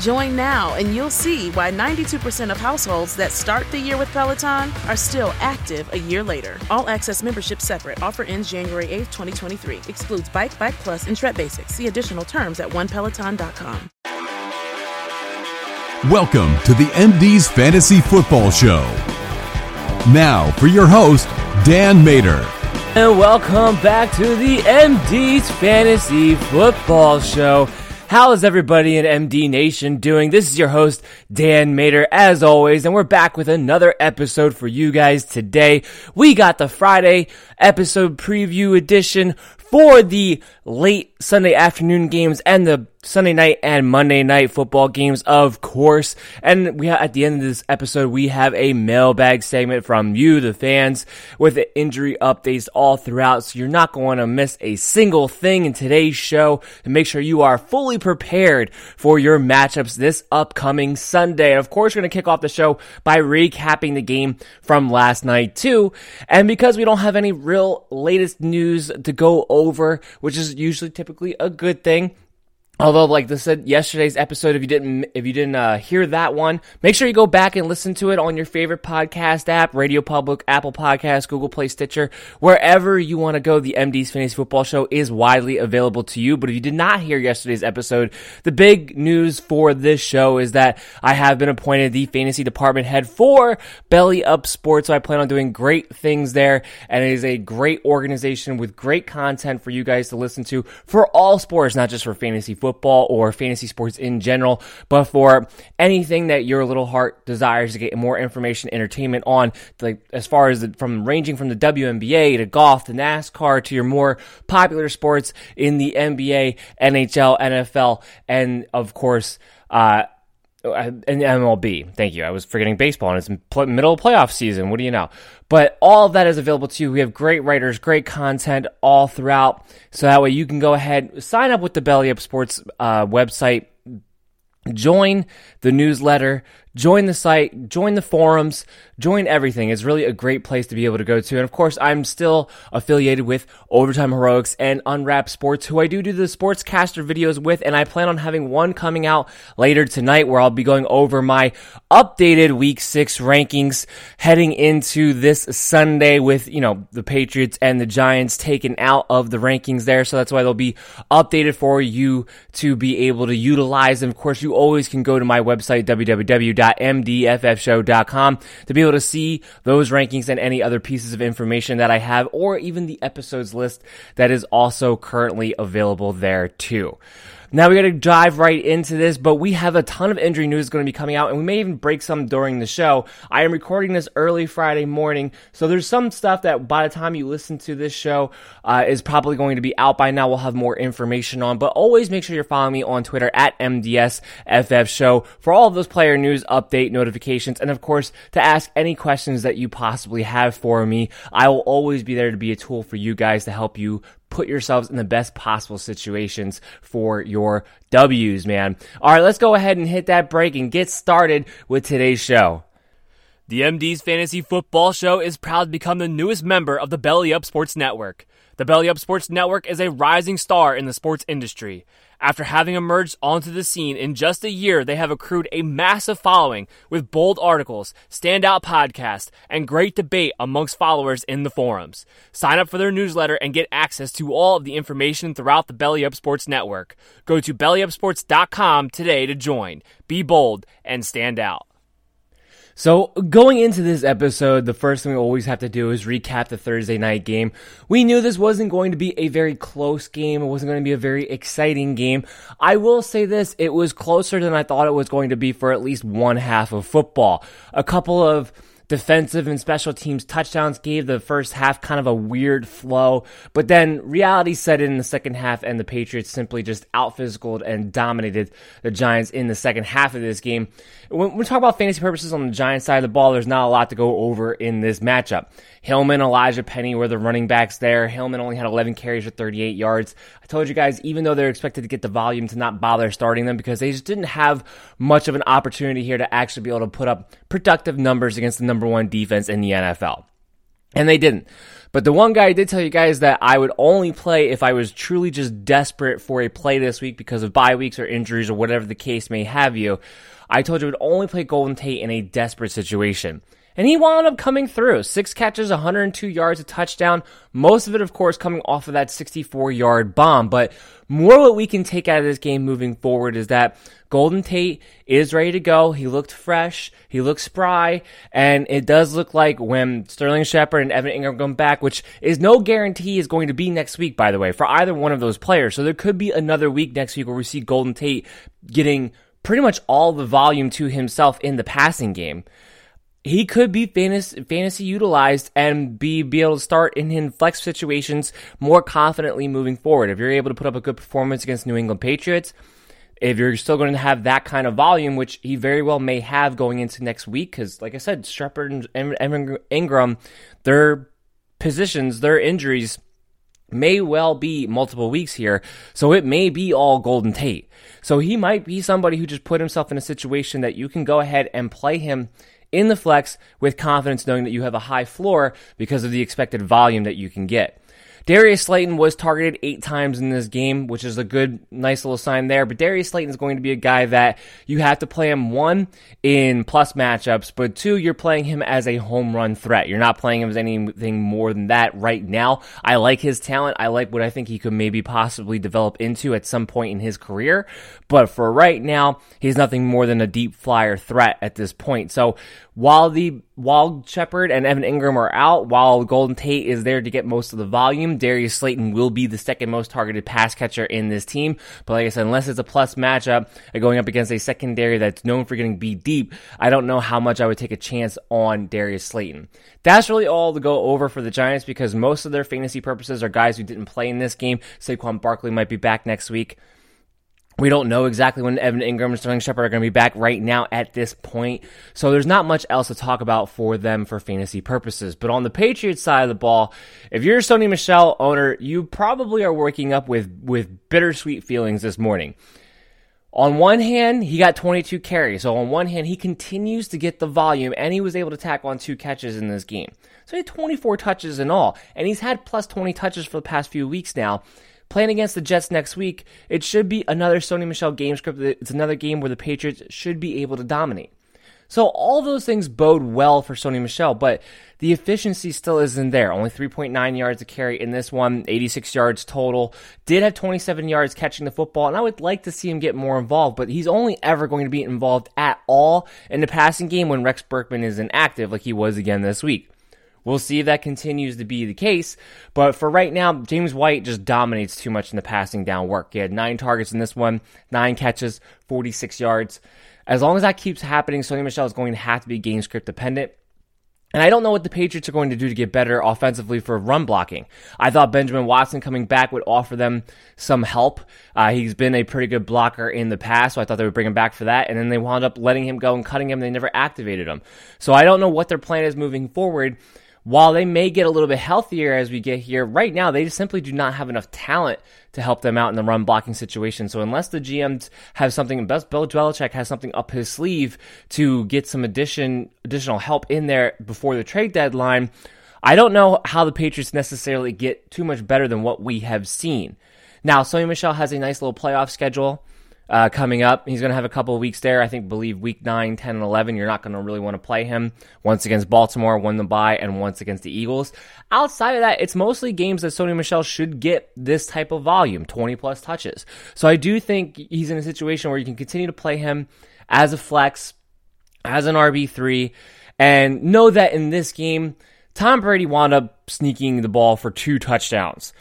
Join now and you'll see why 92% of households that start the year with Peloton are still active a year later. All access membership separate. Offer ends January 8th, 2023. Excludes Bike, Bike Plus, and Tread Basics. See additional terms at onepeloton.com. Welcome to the MD's Fantasy Football Show. Now for your host, Dan Mader. And welcome back to the MD's Fantasy Football Show. How is everybody in MD Nation doing? This is your host, Dan Mader, as always, and we're back with another episode for you guys today. We got the Friday episode preview edition for the late Sunday afternoon games and the Sunday night and Monday night football games, of course. And we at the end of this episode, we have a mailbag segment from you, the fans, with the injury updates all throughout. So you're not going to miss a single thing in today's show. And make sure you are fully prepared for your matchups this upcoming Sunday. And of course, we're going to kick off the show by recapping the game from last night too. And because we don't have any real latest news to go over, which is usually typically a good thing. Although, like I said, yesterday's episode, if you didn't hear that one, make sure you go back and listen to it on your favorite podcast app, Radio Public, Apple Podcasts, Google Play, Stitcher, wherever you want to go. The MD's Fantasy Football Show is widely available to you. But if you did not hear yesterday's episode, the big news for this show is that I have been appointed the fantasy department head for Belly Up Sports. So I plan on doing great things there, and it is a great organization with great content for you guys to listen to for all sports, not just for fantasy football or fantasy sports in general, but for anything that your little heart desires to get more information, entertainment on, like as far as from ranging from the WNBA to golf to NASCAR to your more popular sports in the NBA, NHL, NFL, and of course, and MLB. Thank you. I was forgetting baseball, and it's middle of playoff season. What do you know? But all of that is available to you. We have great writers, great content all throughout. So that way you can go ahead, sign up with the Belly Up Sports website, join the newsletter, join the site, join the forums, join everything. It's really a great place to be able to go to. And of course, I'm still affiliated with Overtime Heroics and Unwrapped Sports, who I do the sportscaster videos with. And I plan on having one coming out later tonight where I'll be going over my updated Week 6 rankings heading into this Sunday with, the Patriots and the Giants taken out of the rankings there. So that's why they'll be updated for you to be able to utilize them. Of course, you always can go to my website, www.mdffshow.com, to be able to see those rankings and any other pieces of information that I have, or even the episodes list that is also currently available there too. Now we got to dive right into this, but we have a ton of injury news going to be coming out, and we may even break some during the show. I am recording this early Friday morning, so there's some stuff that by the time you listen to this show is probably going to be out by now. We'll have more information on, but always make sure you're following me on Twitter at MDSFFShow for all of those player news, update, notifications, and of course, to ask any questions that you possibly have for me. I will always be there to be a tool for you guys to help you put yourselves in the best possible situations for your W's, man. All right, let's go ahead and hit that break and get started with today's show. The MD's Fantasy Football Show is proud to become the newest member of the Belly Up Sports Network. The Belly Up Sports Network is a rising star in the sports industry. After having emerged onto the scene in just a year, they have accrued a massive following with bold articles, standout podcasts, and great debate amongst followers in the forums. Sign up for their newsletter and get access to all of the information throughout the Belly Up Sports Network. Go to bellyupsports.com today to join. Be bold and stand out. So going into this episode, the first thing we always have to do is recap the Thursday night game. We knew this wasn't going to be a very close game. It wasn't going to be a very exciting game. I will say this, it was closer than I thought it was going to be for at least one half of football. A couple of defensive and special teams touchdowns gave the first half kind of a weird flow, but then reality set in the second half, and the Patriots simply just out-physicaled and dominated the Giants in the second half of this game. When we talk about fantasy purposes on the Giants side of the ball, there's not a lot to go over in this matchup. Hillman, Elijah Penny were the running backs there. Hillman only had 11 carries for 38 yards. I told you guys, even though they're expected to get the volume, to not bother starting them because they just didn't have much of an opportunity here to actually be able to put up productive numbers against the number one defense in the NFL. And they didn't. But the one guy I did tell you guys that I would only play if I was truly just desperate for a play this week because of bye weeks or injuries or whatever the case may have you, I told you I would only play Golden Tate in a desperate situation. And he wound up coming through. 6 catches, 102 yards, a touchdown. Most of it, of course, coming off of that 64-yard bomb. But more what we can take out of this game moving forward is that Golden Tate is ready to go. He looked fresh. He looked spry. And it does look like when Sterling Shepard and Evan Ingram come back, which is no guarantee is going to be next week, by the way, for either one of those players. So there could be another week next week where we see Golden Tate getting pretty much all the volume to himself in the passing game. He could be fantasy utilized and be able to start in flex situations more confidently moving forward. If you're able to put up a good performance against New England Patriots, if you're still going to have that kind of volume, which he very well may have going into next week, because like I said, Shepard and Ingram, their positions, their injuries may well be multiple weeks here, so it may be all Golden Tate. So he might be somebody who just put himself in a situation that you can go ahead and play him in the flex with confidence, knowing that you have a high floor because of the expected volume that you can get. Darius Slayton was targeted 8 times in this game, which is a good, nice little sign there. But Darius Slayton is going to be a guy that you have to play him, 1, in plus matchups, but 2, you're playing him as a home run threat. You're not playing him as anything more than that right now. I like his talent. I like what I think he could maybe possibly develop into at some point in his career. But for right now, he's nothing more than a deep flyer threat at this point. So while Shepard and Evan Ingram are out, while Golden Tate is there to get most of the volume, Darius Slayton will be the second most targeted pass catcher in this team. But like I said, unless it's a plus matchup going up against a secondary that's known for getting beat deep, I don't know how much I would take a chance on Darius Slayton. That's really all to go over for the Giants because most of their fantasy purposes are guys who didn't play in this game. Saquon Barkley might be back next week. We don't know exactly when Evan Ingram and Sterling Shepard are going to be back right now at this point. So there's not much else to talk about for them for fantasy purposes. But on the Patriots side of the ball, if you're a Sony Michel owner, you probably are waking up with bittersweet feelings this morning. On one hand, he got 22 carries. So on one hand, he continues to get the volume, and he was able to tack on 2 catches in this game. So he had 24 touches in all, and he's had plus 20 touches for the past few weeks now. Playing against the Jets next week, it should be another Sony Michel game script. It's another game where the Patriots should be able to dominate. So all those things bode well for Sony Michel, but the efficiency still isn't there. Only 3.9 yards to carry in this one, 86 yards total. Did have 27 yards catching the football, and I would like to see him get more involved, but he's only ever going to be involved at all in the passing game when Rex Berkman is inactive like he was again this week. We'll see if that continues to be the case. But for right now, James White just dominates too much in the passing down work. He had 9 targets in this one, 9 catches, 46 yards. As long as that keeps happening, Sony Michel is going to have to be game script dependent. And I don't know what the Patriots are going to do to get better offensively for run blocking. I thought Benjamin Watson coming back would offer them some help. He's been a pretty good blocker in the past, so I thought they would bring him back for that. And then they wound up letting him go and cutting him. And they never activated him. So I don't know what their plan is moving forward. While they may get a little bit healthier as we get here, right now they just simply do not have enough talent to help them out in the run blocking situation. So unless the GMs have something, unless Bill Belichick has something up his sleeve to get some additional help in there before the trade deadline, I don't know how the Patriots necessarily get too much better than what we have seen. Now, Sony Michel has a nice little playoff schedule coming up. He's going to have a couple of weeks there. I believe week 9, 10, and 11, you're not going to really want to play him. Once against Baltimore, won the bye, and once against the Eagles. Outside of that, it's mostly games that Sony Michel should get this type of volume, 20-plus touches. So I do think he's in a situation where you can continue to play him as a flex, as an RB3, and know that in this game, Tom Brady wound up sneaking the ball for 2 touchdowns.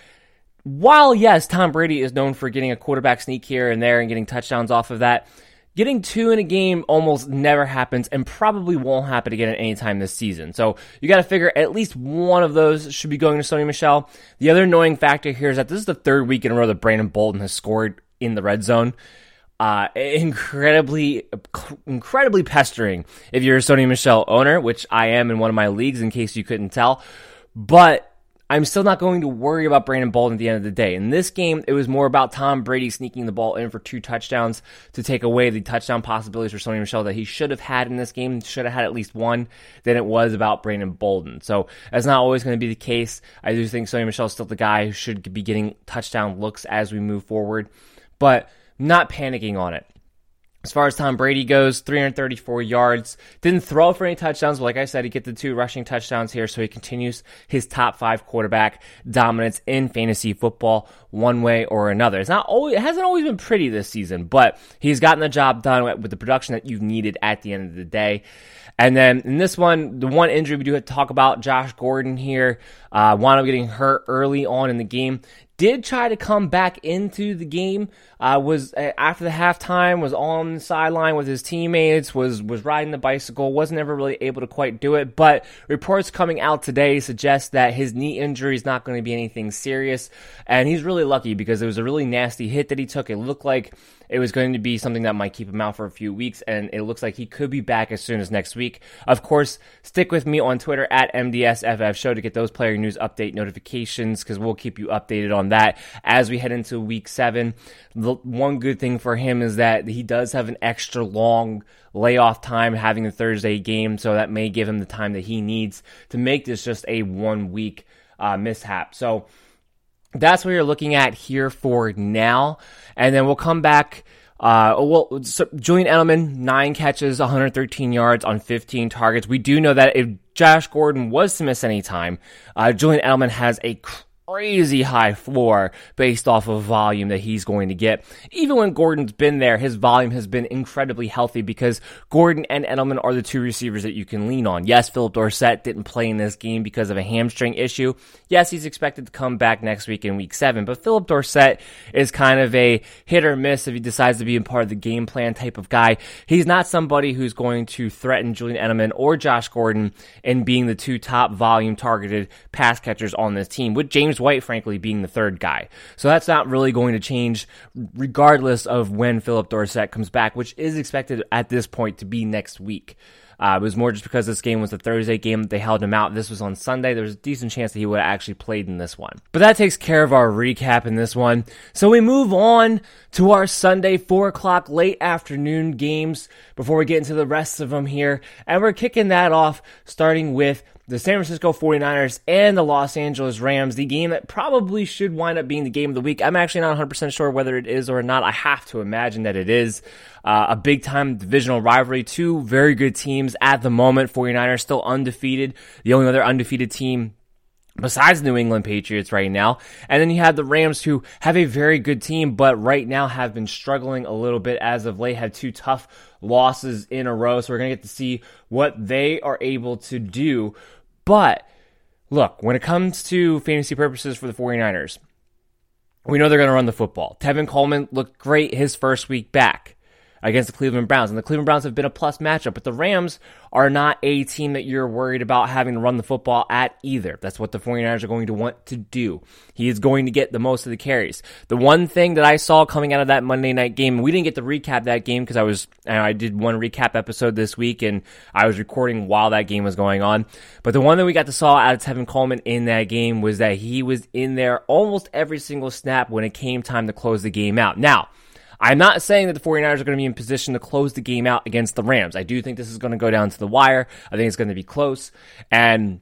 While, yes, Tom Brady is known for getting a quarterback sneak here and there and getting touchdowns off of that, getting 2 in a game almost never happens and probably won't happen again at any time this season. So you got to figure at least one of those should be going to Sony Michel. The other annoying factor here is that this is the 3rd week in a row that Brandon Bolden has scored in the red zone. Incredibly pestering if you're a Sony Michel owner, which I am in one of my leagues in case you couldn't tell. But I'm still not going to worry about Brandon Bolden at the end of the day. In this game, it was more about Tom Brady sneaking the ball in for 2 touchdowns to take away the touchdown possibilities for Sony Michel that he should have had in this game, should have had at least one, than it was about Brandon Bolden. So that's not always going to be the case. I do think Sony Michel is still the guy who should be getting touchdown looks as we move forward, but not panicking on it. As far as Tom Brady goes, 334 yards. Didn't throw for any touchdowns, but like I said, he gets the 2 rushing touchdowns here, so he continues his top 5 quarterback dominance in fantasy football one way or another. It hasn't always been pretty this season, but he's gotten the job done with the production that you've needed at the end of the day. And then in this one, the one injury we do have to talk about, Josh Gordon here, wound up getting hurt early on in the game. Did try to come back into the game, after the halftime, was on the sideline with his teammates, was riding the bicycle, wasn't ever really able to quite do it, but reports coming out today suggest that his knee injury is not going to be anything serious, and he's really lucky because it was a really nasty hit that he took. It looked like it was going to be something that might keep him out for a few weeks, and it looks like he could be back as soon as next week. Of course, stick with me on Twitter at MDSFF Show to get those player news update notifications, because we'll keep you updated on that as we head into week 7. The one good thing for him is that he does have an extra long layoff time having the Thursday game, so that may give him the time that he needs to make this just a 1-week mishap. So that's what you're looking at here for now. And then we'll come back. Julian Edelman, 9 catches, 113 yards on 15 targets. We do know that if Josh Gordon was to miss any time, Julian Edelman has a crazy high floor based off of volume that he's going to get. Even when Gordon's been there, his volume has been incredibly healthy because Gordon and Edelman are the 2 receivers that you can lean on. Yes, Philip Dorsett didn't play in this game because of a hamstring issue. Yes, he's expected to come back next week in week 7, but Philip Dorsett is kind of a hit or miss if he decides to be a part of the game plan type of guy. He's not somebody who's going to threaten Julian Edelman or Josh Gordon in being the 2 top volume targeted pass catchers on this team, with James White, frankly, being the 3rd guy. So that's not really going to change regardless of when Philip Dorsett comes back, which is expected at this point to be next week. It was more just because this game was the Thursday game that they held him out. This was on Sunday. There was a decent chance that he would have actually played in this one. But that takes care of our recap in this one. So we move on to our Sunday 4 o'clock late afternoon games before we get into the rest of them here. And we're kicking that off starting with the San Francisco 49ers and the Los Angeles Rams, the game that probably should wind up being the game of the week. I'm actually not 100% sure whether it is or not. I have to imagine that it is. A big-time divisional rivalry. 2 very good teams at the moment. 49ers still undefeated. The only other undefeated team besides New England Patriots right now. And then you have the Rams, who have a very good team, but right now have been struggling a little bit as of late, had 2 tough losses in a row. So we're going to get to see what they are able to do. But Look, when it comes to fantasy purposes for the 49ers, we know they're going to run the football. Tevin Coleman looked great his first week back against the Cleveland Browns, and the Cleveland Browns have been a plus matchup, but the Rams are not a team that you're worried about having to run the football at either. That's what the 49ers are going to want to do. He is going to get the most of the carries. The one thing that I saw coming out of that Monday night game, and we didn't get to recap that game because I did one recap episode this week, and I was recording while that game was going on, but the one that we got to saw out of Tevin Coleman in that game was that he was in there almost every single snap when it came time to close the game out. Now, I'm not saying that the 49ers are going to be in position to close the game out against the Rams. I do think this is going to go down to the wire. I think it's going to be close. And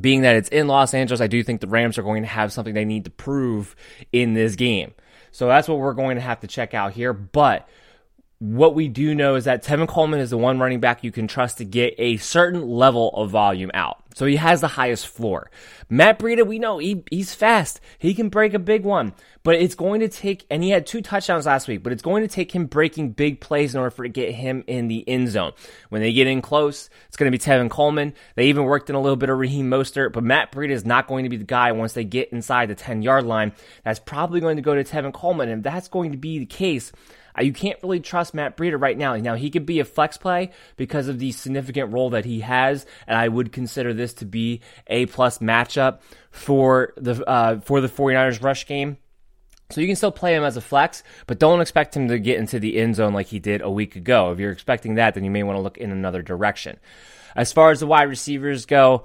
Being that it's in Los Angeles, I do think the Rams are going to have something they need to prove in this game. So that's what we're going to have to check out here. But what we do know is that Tevin Coleman is the one running back you can trust to get a certain level of volume out. So he has the highest floor. Matt Breida, we know he's fast. He can break a big one. But it's going to take, and he had 2 touchdowns last week, but it's going to take him breaking big plays in order for it to get him in the end zone. When they get in close, it's going to be Tevin Coleman. They even worked in a little bit of Raheem Mostert, but Matt Breida is not going to be the guy once they get inside the 10-yard line. That's probably going to go to Tevin Coleman, and if that's going to be the case, you can't really trust Matt Breida right now. Now, he could be a flex play because of the significant role that he has, and I would consider this to be a plus matchup for the 49ers rush game. So you can still play him as a flex, but don't expect him to get into the end zone like he did a week ago. If you're expecting that, then you may want to look in another direction. As far as the wide receivers go,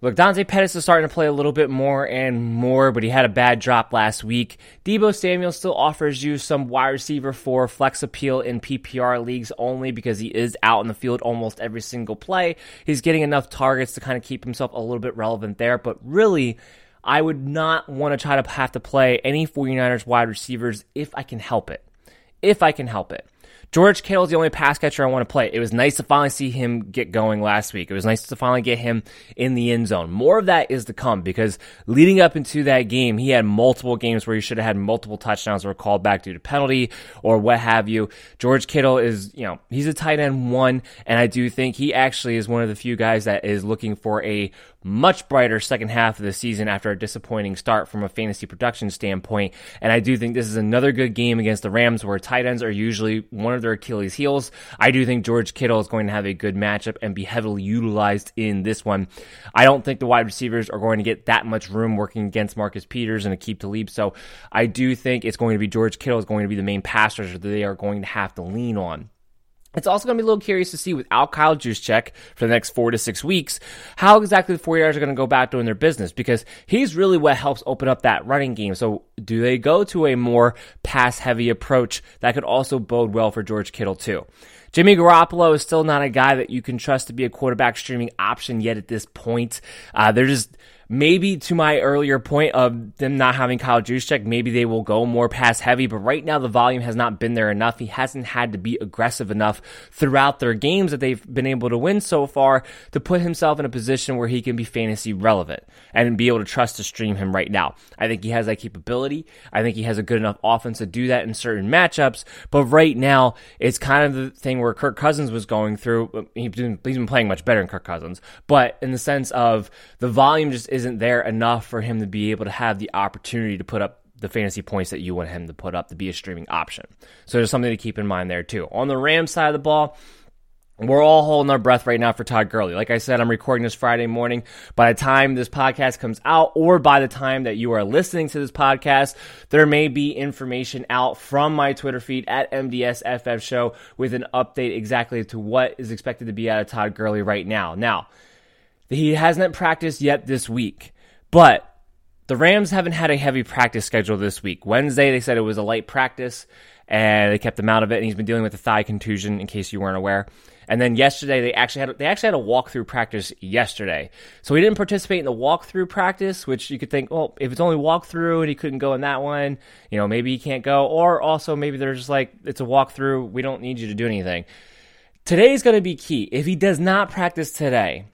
look, Dante Pettis is starting to play a little bit more and more, but he had a bad drop last week. Deebo Samuel still offers you some wide receiver for flex appeal in PPR leagues only because he is out in the field almost every single play. He's getting enough targets to kind of keep himself a little bit relevant there, but really, I would not want to try to have to play any 49ers wide receivers if I can help it. George Kittle is the only pass catcher I want to play. It was nice to finally see him get going last week. It was nice to finally get him in the end zone. More of that is to come because leading up into that game, he had multiple games where he should have had multiple touchdowns or called back due to penalty or what have you. George Kittle is, he's a tight end one, and I do think he actually is one of the few guys that is looking for a much brighter second half of the season after a disappointing start from a fantasy production standpoint. And I do think this is another good game against the Rams where tight ends are usually one of their Achilles heels. I do think George Kittle is going to have a good matchup and be heavily utilized in this one. I don't think the wide receivers are going to get that much room working against Marcus Peters and Aqib Talib. So I do think it's going to be George Kittle is going to be the main pass rusher that they are going to have to lean on. It's also going to be a little curious to see without Kyle Juszczyk for the next 4 to 6 weeks, how exactly the 49ers are going to go about doing their business because he's really what helps open up that running game. So do they go to a more pass-heavy approach? That could also bode well for George Kittle too. Jimmy Garoppolo is still not a guy that you can trust to be a quarterback streaming option yet at this point. They're just... Maybe to my earlier point of them not having Kyle Juszczyk, maybe they will go more pass heavy, but right now the volume has not been there enough. He hasn't had to be aggressive enough throughout their games that they've been able to win so far to put himself in a position where he can be fantasy relevant and be able to trust to stream him right now. I think he has that capability. I think he has a good enough offense to do that in certain matchups, but right now it's kind of the thing where Kirk Cousins was going through. He's been playing much better than Kirk Cousins, but in the sense of the volume just isn't there enough for him to be able to have the opportunity to put up the fantasy points that you want him to put up to be a streaming option. So there's something to keep in mind there too. On the Rams side of the ball, we're all holding our breath right now for Todd Gurley. Like I said, I'm recording this Friday morning. By the time this podcast comes out or by the time that you are listening to this podcast, there may be information out from my Twitter feed at MDSFF Show with an update exactly to what is expected to be out of Todd Gurley right now. He hasn't practiced yet this week, but the Rams haven't had a heavy practice schedule this week. Wednesday, they said it was a light practice, and they kept him out of it, and he's been dealing with a thigh contusion, in case you weren't aware. And then yesterday they actually had a walkthrough practice yesterday. So he didn't participate in the walkthrough practice, which you could think, well, if it's only walkthrough and he couldn't go in that one, you know, maybe he can't go. Or also maybe they're just like, it's a walkthrough, we don't need you to do anything. Today's going to be key. If he does not practice today,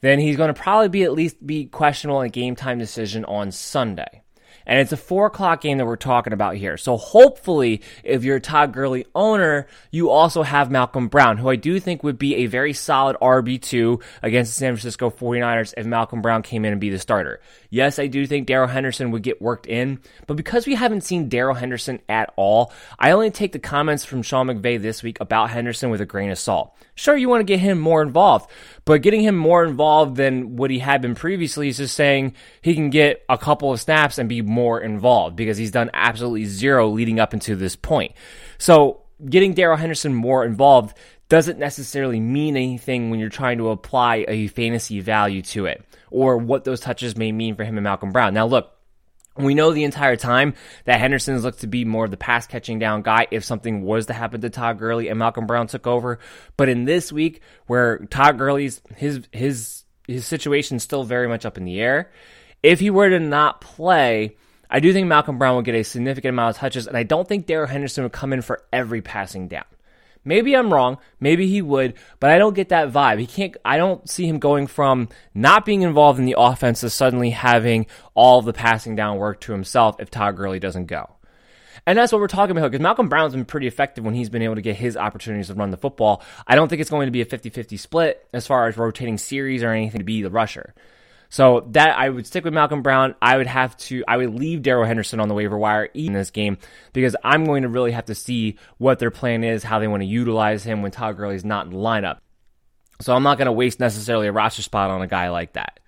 then he's going to probably be at least be questionable in a game time decision on Sunday. And it's a 4 o'clock game that we're talking about here. So hopefully, if you're a Todd Gurley owner, you also have Malcolm Brown, who I do think would be a very solid RB2 against the San Francisco 49ers if Malcolm Brown came in and be the starter. Yes, I do think Darrell Henderson would get worked in, but because we haven't seen Darrell Henderson at all, I only take the comments from Sean McVay this week about Henderson with a grain of salt. Sure, you want to get him more involved, but getting him more involved than what he had been previously is just saying he can get a couple of snaps and be more involved, because he's done absolutely zero leading up into this point. So getting Darrell Henderson more involved doesn't necessarily mean anything when you're trying to apply a fantasy value to it, or what those touches may mean for him and Malcolm Brown. Now look, we know the entire time that Henderson's looked to be more of the pass catching down guy if something was to happen to Todd Gurley and Malcolm Brown took over. But in this week where Todd Gurley's his situation's still very much up in the air, if he were to not play, I do think Malcolm Brown would get a significant amount of touches, and I don't think Darrell Henderson would come in for every passing down. Maybe I'm wrong. Maybe he would, but I don't get that vibe. He can't. I don't see him going from not being involved in the offense to suddenly having all the passing down work to himself if Todd Gurley doesn't go. And that's what we're talking about, because Malcolm Brown's been pretty effective when he's been able to get his opportunities to run the football. I don't think it's going to be a 50-50 split as far as rotating series or anything to be the rusher. So that I would stick with Malcolm Brown. I would leave Darrell Henderson on the waiver wire in this game, because I'm going to really have to see what their plan is, how they want to utilize him when Todd Gurley's not in the lineup. So I'm not going to waste necessarily a roster spot on a guy like that.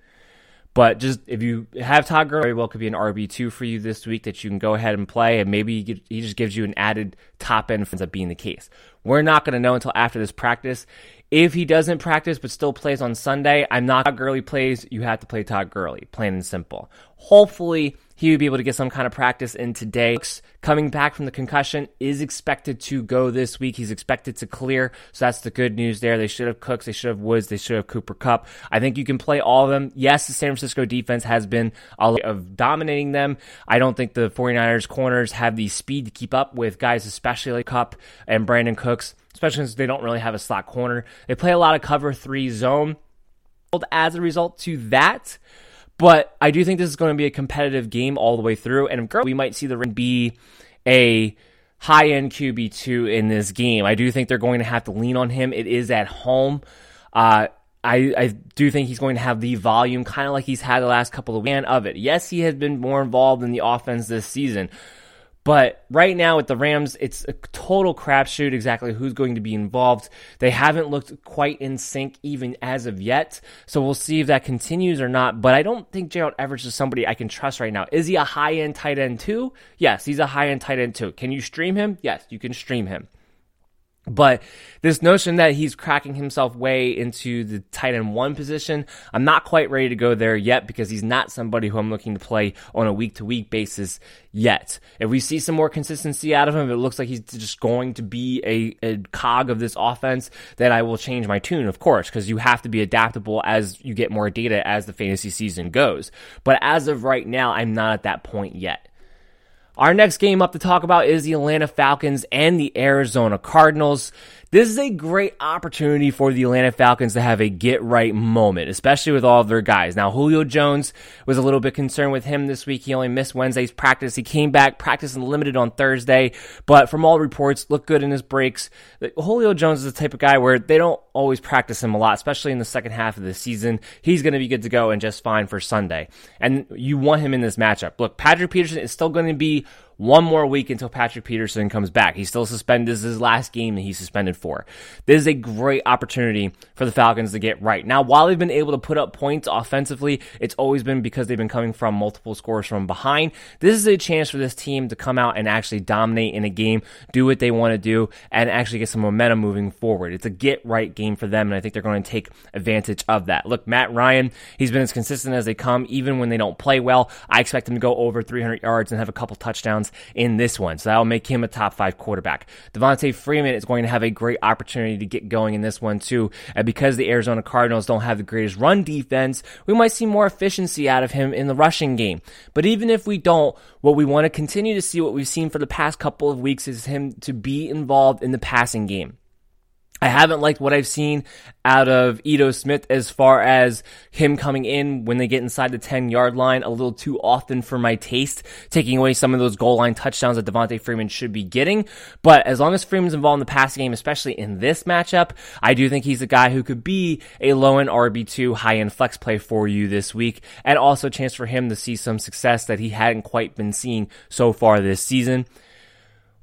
But just if you have Todd Gurley, well, could be an RB2 for you this week that you can go ahead and play, and maybe he just gives you an added top end if it ends up being the case. We're not going to know until after this practice. If he doesn't practice but still plays on Sunday, I'm not Todd Gurley plays. You have to play Todd Gurley, plain and simple. Hopefully, he would be able to get some kind of practice in today. Coming back from the concussion is expected to go this week. He's expected to clear, so that's the good news there. They should have Cooks, they should have Woods, they should have Cooper Kupp. I think you can play all of them. Yes, the San Francisco defense has been a lot of dominating them. I don't think the 49ers corners have the speed to keep up with guys, especially like Kupp and Brandon Cooks, especially since they don't really have a slot corner. They play a lot of cover 3 zone as a result to that. But I do think this is going to be a competitive game all the way through. And we might see the ring be a high-end QB2 in this game. I do think they're going to have to lean on him. It is at home. I do think he's going to have the volume, kind of like he's had the last couple of weeks of it. Yes, he has been more involved in the offense this season. But right now with the Rams, it's a total crapshoot exactly who's going to be involved. They haven't looked quite in sync even as of yet. So we'll see if that continues or not. But I don't think Gerald Everett is somebody I can trust right now. Is he a high-end tight end too? Yes, he's a high-end tight end too. Can you stream him? Yes, you can stream him. But this notion that he's cracking himself way into the tight end 1 position, I'm not quite ready to go there yet, because he's not somebody who I'm looking to play on a week-to-week basis yet. If we see some more consistency out of him, if it looks like he's just going to be a cog of this offense, then I will change my tune, of course, because you have to be adaptable as you get more data as the fantasy season goes. But as of right now, I'm not at that point yet. Our next game up to talk about is the Atlanta Falcons and the Arizona Cardinals. This is a great opportunity for the Atlanta Falcons to have a get-right moment, especially with all of their guys. Now, Julio Jones was a little bit concerned with him this week. He only missed Wednesday's practice. He came back, practiced and limited on Thursday, but from all reports, looked good in his breaks. Julio Jones is the type of guy where they don't always practice him a lot, especially in the second half of the season. He's going to be good to go and just fine for Sunday, and you want him in this matchup. Look, Patrick Peterson is still going to be one more week until Patrick Peterson comes back. He's still suspended. This is his last game that he's suspended for. This is a great opportunity for the Falcons to get right. Now, while they've been able to put up points offensively, it's always been because they've been coming from multiple scores from behind. This is a chance for this team to come out and actually dominate in a game, do what they want to do, and actually get some momentum moving forward. It's a get-right game for them, and I think they're going to take advantage of that. Look, Matt Ryan, he's been as consistent as they come, even when they don't play well. I expect him to go over 300 yards and have a couple touchdowns. touchdowns in this one. So that'll make him a top five quarterback. Devontae Freeman is going to have a great opportunity to get going in this one too. And because the Arizona Cardinals don't have the greatest run defense, we might see more efficiency out of him in the rushing game. But even if we don't, what we want to continue to see, what we've seen for the past couple of weeks, is him to be involved in the passing game. I haven't liked what I've seen out of Ito Smith as far as him coming in when they get inside the 10-yard line a little too often for my taste, taking away some of those goal line touchdowns that Devontae Freeman should be getting. But as long as Freeman's involved in the passing game, especially in this matchup, I do think he's a guy who could be a low-end RB2, high-end flex play for you this week, and also a chance for him to see some success that he hadn't quite been seeing so far this season.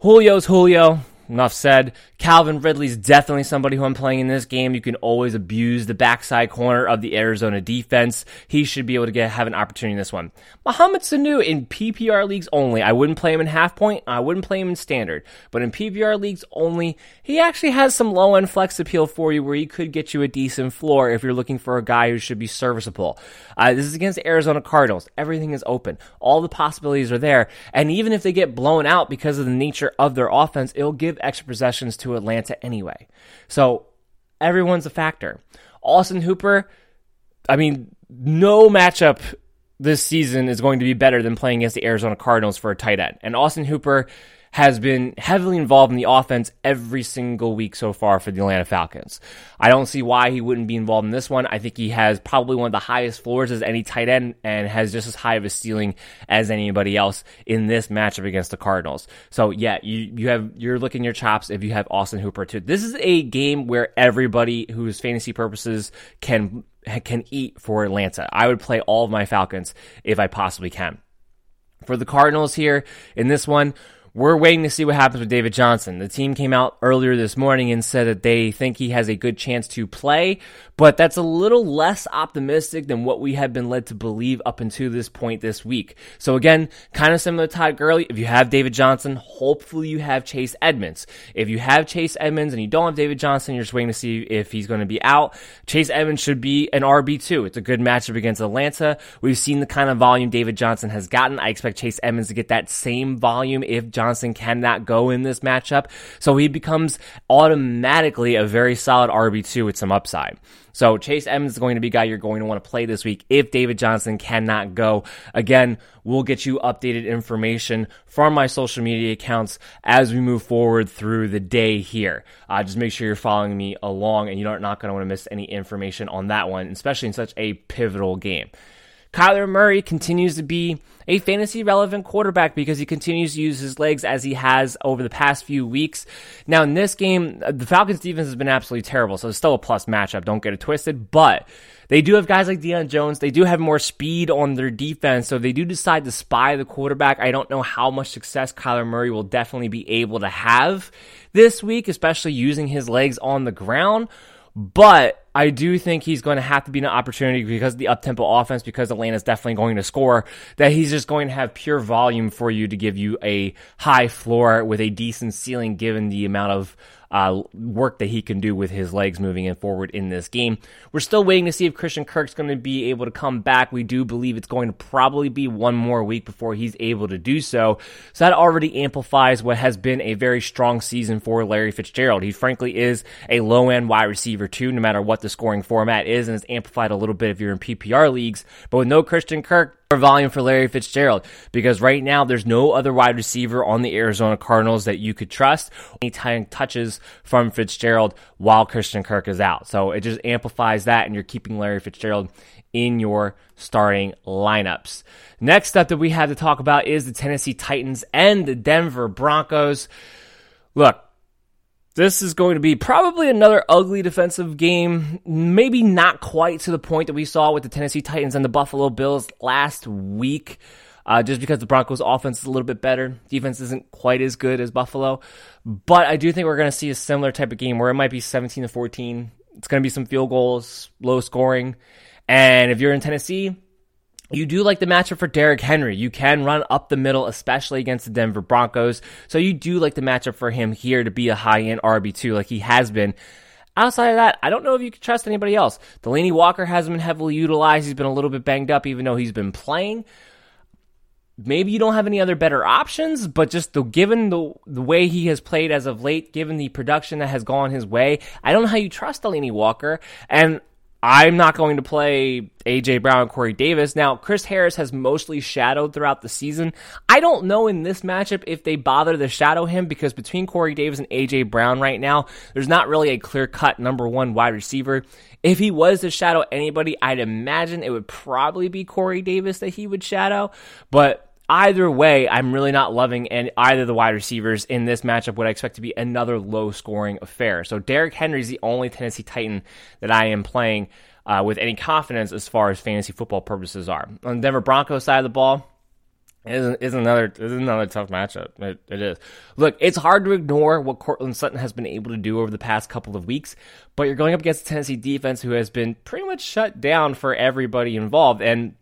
Julio's Julio. Enough said. Calvin Ridley's definitely somebody who I'm playing in this game. You can always abuse the backside corner of the Arizona defense. He should be able to have an opportunity in this one. Mohamed Sanu in PPR leagues only. I wouldn't play him in half point. I wouldn't play him in standard. But in PPR leagues only, he actually has some low-end flex appeal for you where he could get you a decent floor if you're looking for a guy who should be serviceable. This is against the Arizona Cardinals. Everything is open. All the possibilities are there. And even if they get blown out because of the nature of their offense, it'll give extra possessions to Atlanta anyway. So everyone's a factor. Austin Hooper, no matchup this season is going to be better than playing against the Arizona Cardinals for a tight end. And Austin Hooper has been heavily involved in the offense every single week so far for the Atlanta Falcons. I don't see why he wouldn't be involved in this one. I think he has probably one of the highest floors as any tight end and has just as high of a ceiling as anybody else in this matchup against the Cardinals. So yeah, you're licking your chops if you have Austin Hooper too. This is a game where everybody who's fantasy purposes can eat for Atlanta. I would play all of my Falcons if I possibly can. For the Cardinals here in this one, we're waiting to see what happens with David Johnson. The team came out earlier this morning and said that they think he has a good chance to play, but that's a little less optimistic than what we have been led to believe up until this point this week. So again, kind of similar to Todd Gurley, if you have David Johnson, hopefully you have Chase Edmonds. If you have Chase Edmonds and you don't have David Johnson, you're just waiting to see if he's going to be out. Chase Edmonds should be an RB2. It's a good matchup against Atlanta. We've seen the kind of volume David Johnson has gotten. I expect Chase Edmonds to get that same volume if Johnson cannot go in this matchup, so he becomes automatically a very solid RB2 with some upside. So Chase Edmonds is going to be a guy you're going to want to play this week if David Johnson cannot go. Again, we'll get you updated information from my social media accounts as we move forward through the day here. Just make sure you're following me along, and you're not going to want to miss any information on that one, especially in such a pivotal game. Kyler Murray continues to be a fantasy-relevant quarterback because he continues to use his legs as he has over the past few weeks. Now, in this game, the Falcons' defense has been absolutely terrible, so it's still a plus matchup. Don't get it twisted, but they do have guys like Deion Jones. They do have more speed on their defense, so if they do decide to spy the quarterback, I don't know how much success Kyler Murray will definitely be able to have this week, especially using his legs on the ground. But I do think he's going to have to be an opportunity because of the up-tempo offense, because Atlanta's definitely going to score, that he's just going to have pure volume for you to give you a high floor with a decent ceiling given the amount of work that he can do with his legs moving in forward in this game. We're still waiting to see if Christian Kirk's going to be able to come back. We do believe it's going to probably be one more week before he's able to do so. So that already amplifies what has been a very strong season for Larry Fitzgerald. He frankly is a low-end wide receiver too, no matter what the scoring format is, and it's amplified a little bit if you're in PPR leagues. But with no Christian Kirk, volume for Larry Fitzgerald, because right now there's no other wide receiver on the Arizona Cardinals that you could trust. Anytime touches from Fitzgerald while Christian Kirk is out. So it just amplifies that, and you're keeping Larry Fitzgerald in your starting lineups. Next up that we have to talk about is the Tennessee Titans and the Denver Broncos. Look, this is going to be probably another ugly defensive game, maybe not quite to the point that we saw with the Tennessee Titans and the Buffalo Bills last week, just because the Broncos' offense is a little bit better. Defense isn't quite as good as Buffalo, but I do think we're going to see a similar type of game where it might be 17-14. It's going to be some field goals, low scoring, and if you're in Tennessee, you do like the matchup for Derrick Henry. You can run up the middle, especially against the Denver Broncos. So you do like the matchup for him here to be a high-end RB2 like he has been. Outside of that, I don't know if you can trust anybody else. Delaney Walker hasn't been heavily utilized. He's been a little bit banged up even though he's been playing. maybe you don't have any other better options, but just given the way he has played as of late, given the production that has gone his way, I don't know how you trust Delaney Walker. And I'm not going to play A.J. Brown and Corey Davis. Now, Chris Harris has mostly shadowed throughout the season. I don't know in this matchup if they bother to shadow him, because between Corey Davis and A.J. Brown right now, there's not really a clear-cut number one wide receiver. If he was to shadow anybody, I'd imagine it would probably be Corey Davis that he would shadow. But either way, I'm really not loving either of the wide receivers in this matchup, what I expect to be another low-scoring affair. So Derrick Henry's the only Tennessee Titan that I am playing with any confidence as far as fantasy football purposes are. On the Denver Broncos side of the ball, It is another tough matchup. It is. Look, it's hard to ignore what Cortland Sutton has been able to do over the past couple of weeks, but you're going up against the Tennessee defense who has been pretty much shut down for everybody involved, and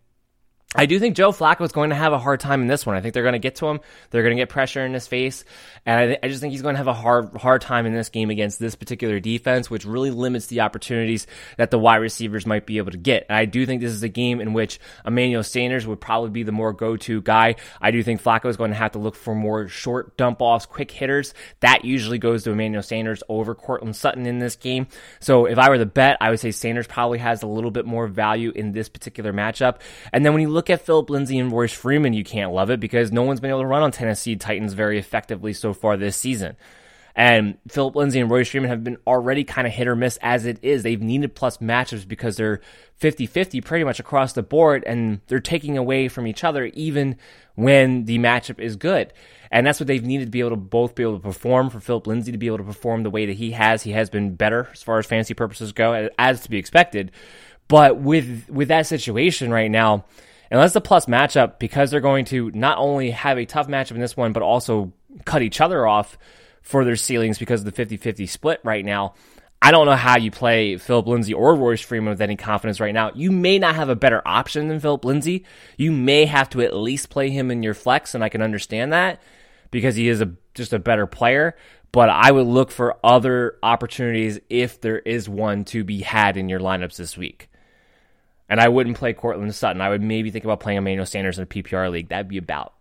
I do think Joe Flacco is going to have a hard time in this one. I think they're going to get to him. They're going to get pressure in his face. And I just think he's going to have a hard time in this game against this particular defense, which really limits the opportunities that the wide receivers might be able to get. And I do think this is a game in which Emmanuel Sanders would probably be the more go-to guy. I do think Flacco is going to have to look for more short dump-offs, quick hitters. That usually goes to Emmanuel Sanders over Cortland Sutton in this game. So if I were to bet, I would say Sanders probably has a little bit more value in this particular matchup. And then when you look at Phillip Lindsay and Royce Freeman, you can't love it because no one's been able to run on Tennessee Titans very effectively so far this season. And Phillip Lindsay and Royce Freeman have been already kind of hit or miss as it is. They've needed plus matchups because they're 50-50 pretty much across the board, and they're taking away from each other even when the matchup is good. And that's what they've needed to be able to both be able to perform. For Phillip Lindsay to be able to perform the way that he has been better as far as fantasy purposes go, as to be expected. But with that situation right now, unless the plus matchup, because they're going to not only have a tough matchup in this one, but also cut each other off for their ceilings because of the 50-50 split right now, I don't know how you play Phillip Lindsay or Royce Freeman with any confidence right now. You may not have a better option than Phillip Lindsay. You may have to at least play him in your flex, and I can understand that because he is just a better player. But I would look for other opportunities if there is one to be had in your lineups this week. And I wouldn't play Cortland Sutton. I would maybe think about playing Emmanuel Sanders in a PPR league. That'd be about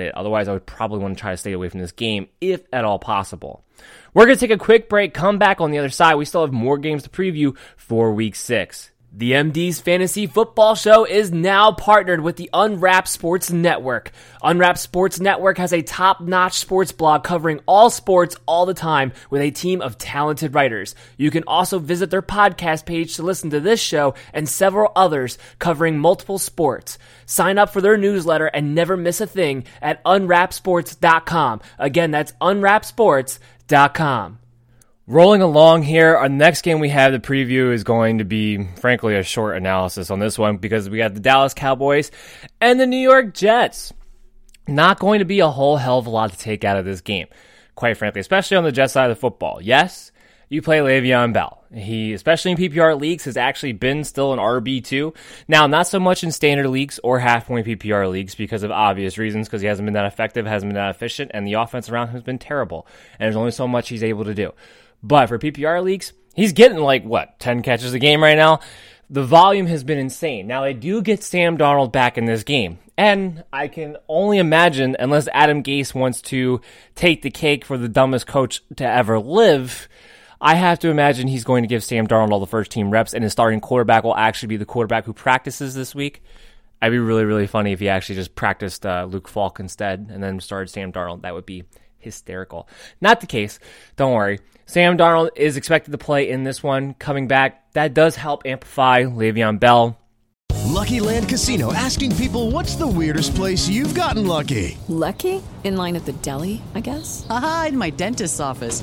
it. Otherwise, I would probably want to try to stay away from this game, if at all possible. We're going to take a quick break, come back on the other side. We still have more games to preview for Week 6. The MD's Fantasy Football Show is now partnered with the Unwrapped Sports Network. Unwrapped Sports Network has a top-notch sports blog covering all sports all the time with a team of talented writers. You can also visit their podcast page to listen to this show and several others covering multiple sports. Sign up for their newsletter and never miss a thing at unwrappedsports.com. Again, that's unwrappedsports.com. Rolling along here, our next game we have the preview is going to be, frankly, a short analysis on this one because we got the Dallas Cowboys and the New York Jets. Not going to be a whole hell of a lot to take out of this game, quite frankly, especially on the Jets side of the football. Yes, you play Le'Veon Bell. He, especially in PPR leagues, has actually been still an RB2. Now, not so much in standard leagues or half-point PPR leagues because of obvious reasons, because he hasn't been that effective, hasn't been that efficient, and the offense around him has been terrible. And there's only so much he's able to do. But for PPR leagues, he's getting 10 catches a game right now. The volume has been insane. Now, they do get Sam Darnold back in this game. And I can only imagine, unless Adam Gase wants to take the cake for the dumbest coach to ever live, I have to imagine he's going to give Sam Darnold all the first-team reps, and his starting quarterback will actually be the quarterback who practices this week. It'd be really, really funny if he actually just practiced Luke Falk instead and then started Sam Darnold. That would be hysterical. Not the case. Don't worry. Sam Darnold is expected to play in this one. Coming back, that does help amplify Le'Veon Bell. Lucky Land Casino, asking people, what's the weirdest place you've gotten lucky? Lucky? In line at the deli, I guess? Aha, in my dentist's office.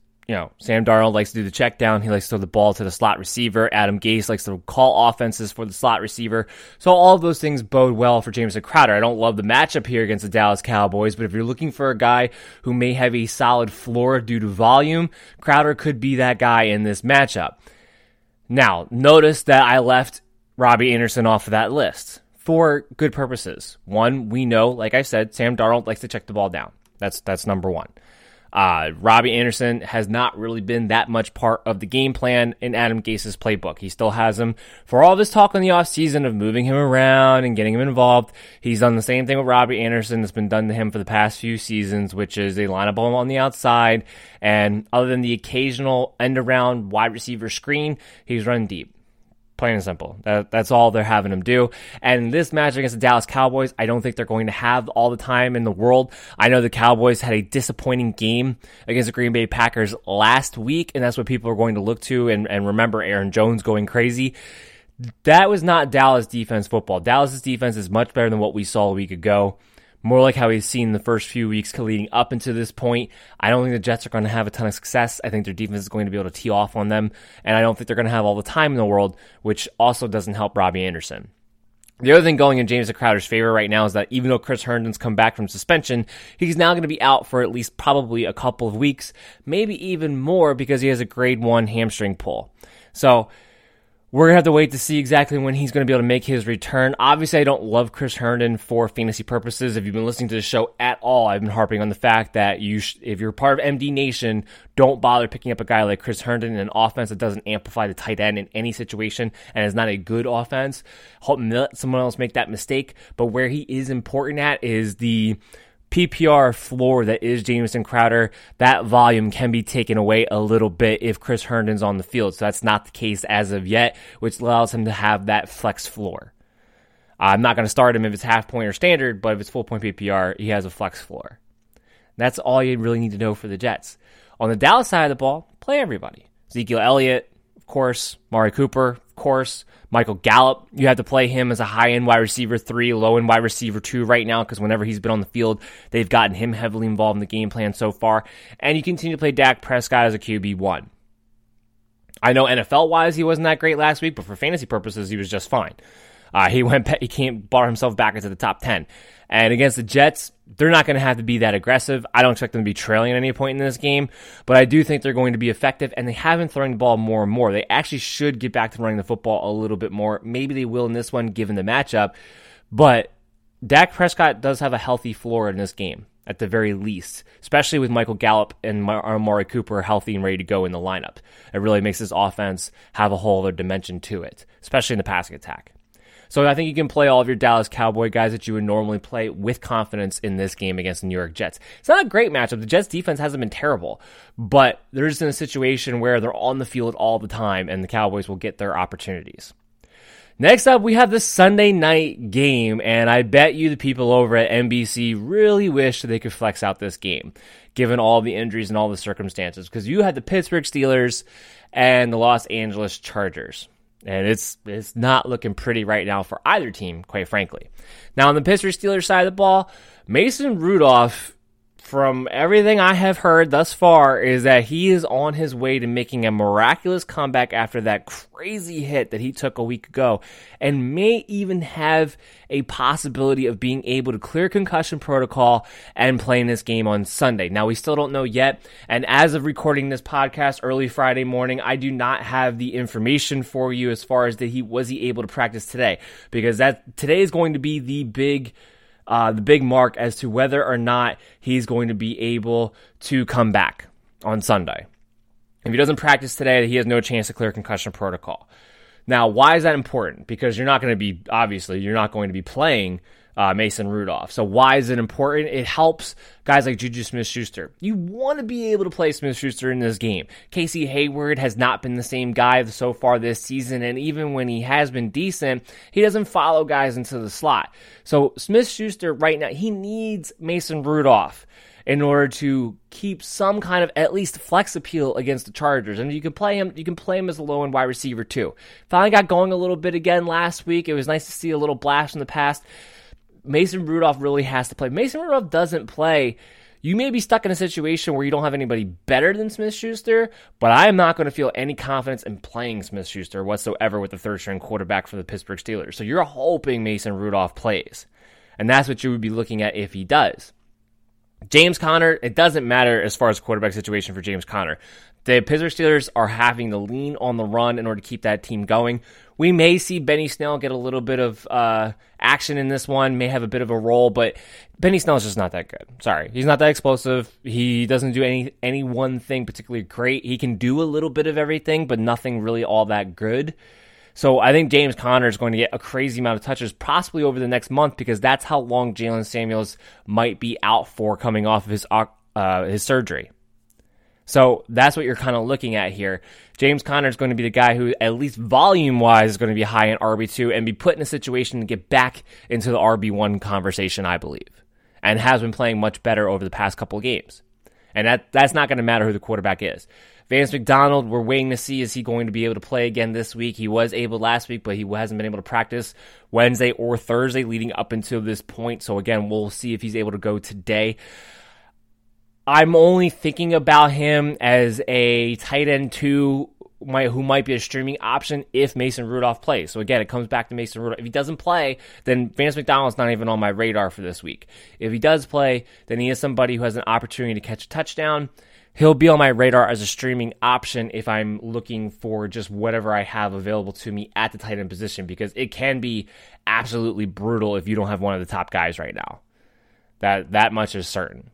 you know, Sam Darnold likes to do the check down. He likes to throw the ball to the slot receiver. Adam Gase likes to call offenses for the slot receiver. So all of those things bode well for Jamison Crowder. I don't love the matchup here against the Dallas Cowboys, but if you're looking for a guy who may have a solid floor due to volume, Crowder could be that guy in this matchup. Now, notice that I left Robbie Anderson off of that list for good purposes. One, we know, like I said, Sam Darnold likes to check the ball down. That's number one. Robbie Anderson has not really been that much part of the game plan in Adam Gase's playbook. He still has him. For all this talk in the offseason of moving him around and getting him involved, he's done the same thing with Robbie Anderson that's been done to him for the past few seasons, which is they line up him on the outside, and other than the occasional end-around wide receiver screen, he's run deep. Plain and simple. That's all they're having him do. And this match against the Dallas Cowboys, I don't think they're going to have all the time in the world. I know the Cowboys had a disappointing game against the Green Bay Packers last week, and that's what people are going to look to and remember Aaron Jones going crazy. That was not Dallas defense football. Dallas' defense is much better than what we saw a week ago. More like how we've seen the first few weeks leading up into this point. I don't think the Jets are going to have a ton of success. I think their defense is going to be able to tee off on them, and I don't think they're going to have all the time in the world, which also doesn't help Robbie Anderson. The other thing going in Jamison Crowder's favor right now is that even though Chris Herndon's come back from suspension, he's now going to be out for at least probably a couple of weeks, maybe even more because he has a grade 1 hamstring pull. So we're going to have to wait to see exactly when he's going to be able to make his return. Obviously, I don't love Chris Herndon for fantasy purposes. If you've been listening to the show at all, I've been harping on the fact that if you're part of MD Nation, don't bother picking up a guy like Chris Herndon in an offense that doesn't amplify the tight end in any situation and is not a good offense. Help someone else make that mistake. But where he is important at is the PPR floor that is Jamison Crowder. That volume can be taken away a little bit if Chris Herndon's on the field. So that's not the case as of yet, which allows him to have that flex floor. I'm not going to start him if it's half point or standard, but if it's full point PPR, he has a flex floor. That's all you really need to know for the Jets. On the Dallas side of the ball, play everybody. Ezekiel Elliott, of course. Mari Cooper, of course. Michael Gallup, you have to play him as a high-end wide receiver 3, low-end wide receiver 2 right now because whenever he's been on the field, they've gotten him heavily involved in the game plan so far. And you continue to play Dak Prescott as a QB1. I know NFL-wise he wasn't that great last week, but for fantasy purposes, he was just fine. He brought himself back into the top 10. And against the Jets, they're not going to have to be that aggressive. I don't expect them to be trailing at any point in this game, but I do think they're going to be effective, and they have been throwing the ball more and more. They actually should get back to running the football a little bit more. Maybe they will in this one, given the matchup, but Dak Prescott does have a healthy floor in this game, at the very least, especially with Michael Gallup and Amari Cooper healthy and ready to go in the lineup. It really makes this offense have a whole other dimension to it, especially in the passing attack. So I think you can play all of your Dallas Cowboy guys that you would normally play with confidence in this game against the New York Jets. It's not a great matchup. The Jets defense hasn't been terrible, but they're just in a situation where they're on the field all the time and the Cowboys will get their opportunities. Next up, we have the Sunday night game, and I bet you the people over at NBC really wish they could flex out this game, given all the injuries and all the circumstances, because you had the Pittsburgh Steelers and the Los Angeles Chargers. And it's not looking pretty right now for either team, quite frankly. Now, on the Pittsburgh Steelers side of the ball, Mason Rudolph, from everything I have heard thus far, is that he is on his way to making a miraculous comeback after that crazy hit that he took a week ago, and may even have a possibility of being able to clear concussion protocol and play in this game on Sunday. Now, we still don't know yet, and as of recording this podcast early Friday morning, I do not have the information for you as far as that he was able to practice today, because that today is going to be the big mark as to whether or not he's going to be able to come back on Sunday. If he doesn't practice today, he has no chance to clear concussion protocol. Now, why is that important? Because you're not going to be playing Mason Rudolph. So why is it important? It helps guys like Juju Smith-Schuster. You want to be able to play Smith-Schuster in this game. Casey Hayward has not been the same guy so far this season, and even when he has been decent, he doesn't follow guys into the slot. So Smith-Schuster right now, he needs Mason Rudolph in order to keep some kind of at least flex appeal against the Chargers. And you can play him as a low-end wide receiver too. Finally got going a little bit again last week. It was nice to see a little blast in the past. Mason Rudolph really has to play. Mason Rudolph doesn't play, you may be stuck in a situation where you don't have anybody better than Smith-Schuster, but I am not going to feel any confidence in playing Smith-Schuster whatsoever with the third-string quarterback for the Pittsburgh Steelers. So you're hoping Mason Rudolph plays, and that's what you would be looking at if he does. James Conner, it doesn't matter as far as quarterback situation for James Conner. The Pittsburgh Steelers are having to lean on the run in order to keep that team going. We may see Benny Snell get a little bit of action in this one, may have a bit of a role, but Benny Snell's just not that good. Sorry. He's not that explosive. He doesn't do any one thing particularly great. He can do a little bit of everything, but nothing really all that good. So I think James Conner is going to get a crazy amount of touches possibly over the next month, because that's how long Jalen Samuels might be out for coming off of his surgery. So that's what you're kind of looking at here. James Conner is going to be the guy who, at least volume-wise, is going to be high in RB2 and be put in a situation to get back into the RB1 conversation, I believe, and has been playing much better over the past couple of games. And that's not going to matter who the quarterback is. Vance McDonald, we're waiting to see, is he going to be able to play again this week? He was able last week, but he hasn't been able to practice Wednesday or Thursday leading up until this point. So again, we'll see if he's able to go today. I'm only thinking about him as a tight end two who might be a streaming option if Mason Rudolph plays. So again, it comes back to Mason Rudolph. If he doesn't play, then Vance McDonald's not even on my radar for this week. If he does play, then he is somebody who has an opportunity to catch a touchdown. He'll be on my radar as a streaming option if I'm looking for just whatever I have available to me at the tight end position, because it can be absolutely brutal if you don't have one of the top guys right now. That much is certain.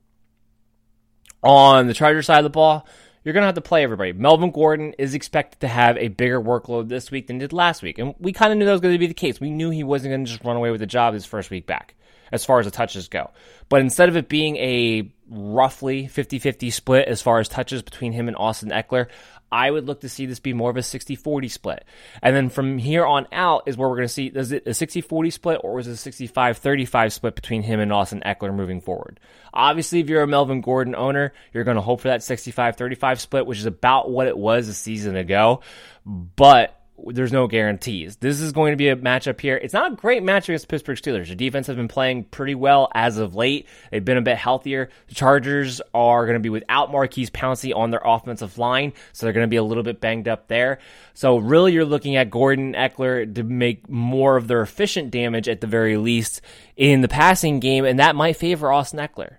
On the Chargers side of the ball, you're going to have to play everybody. Melvin Gordon is expected to have a bigger workload this week than did last week, and we kind of knew that was going to be the case. We knew he wasn't going to just run away with the job his first week back as far as the touches go. But instead of it being a roughly 50-50 split as far as touches between him and Austin Eckler, I would look to see this be more of a 60-40 split. And then from here on out is where we're going to see, is it a 60-40 split or is it a 65-35 split between him and Austin Eckler moving forward? Obviously, if you're a Melvin Gordon owner, you're going to hope for that 65-35 split, which is about what it was a season ago. But there's no guarantees. This is going to be a matchup here. It's not a great match against the Pittsburgh Steelers. The defense has been playing pretty well as of late. They've been a bit healthier. The Chargers are going to be without Marquise Pouncey on their offensive line, so they're going to be a little bit banged up there. So really you're looking at Gordon, Eckler to make more of their efficient damage at the very least in the passing game, and that might favor Austin Eckler.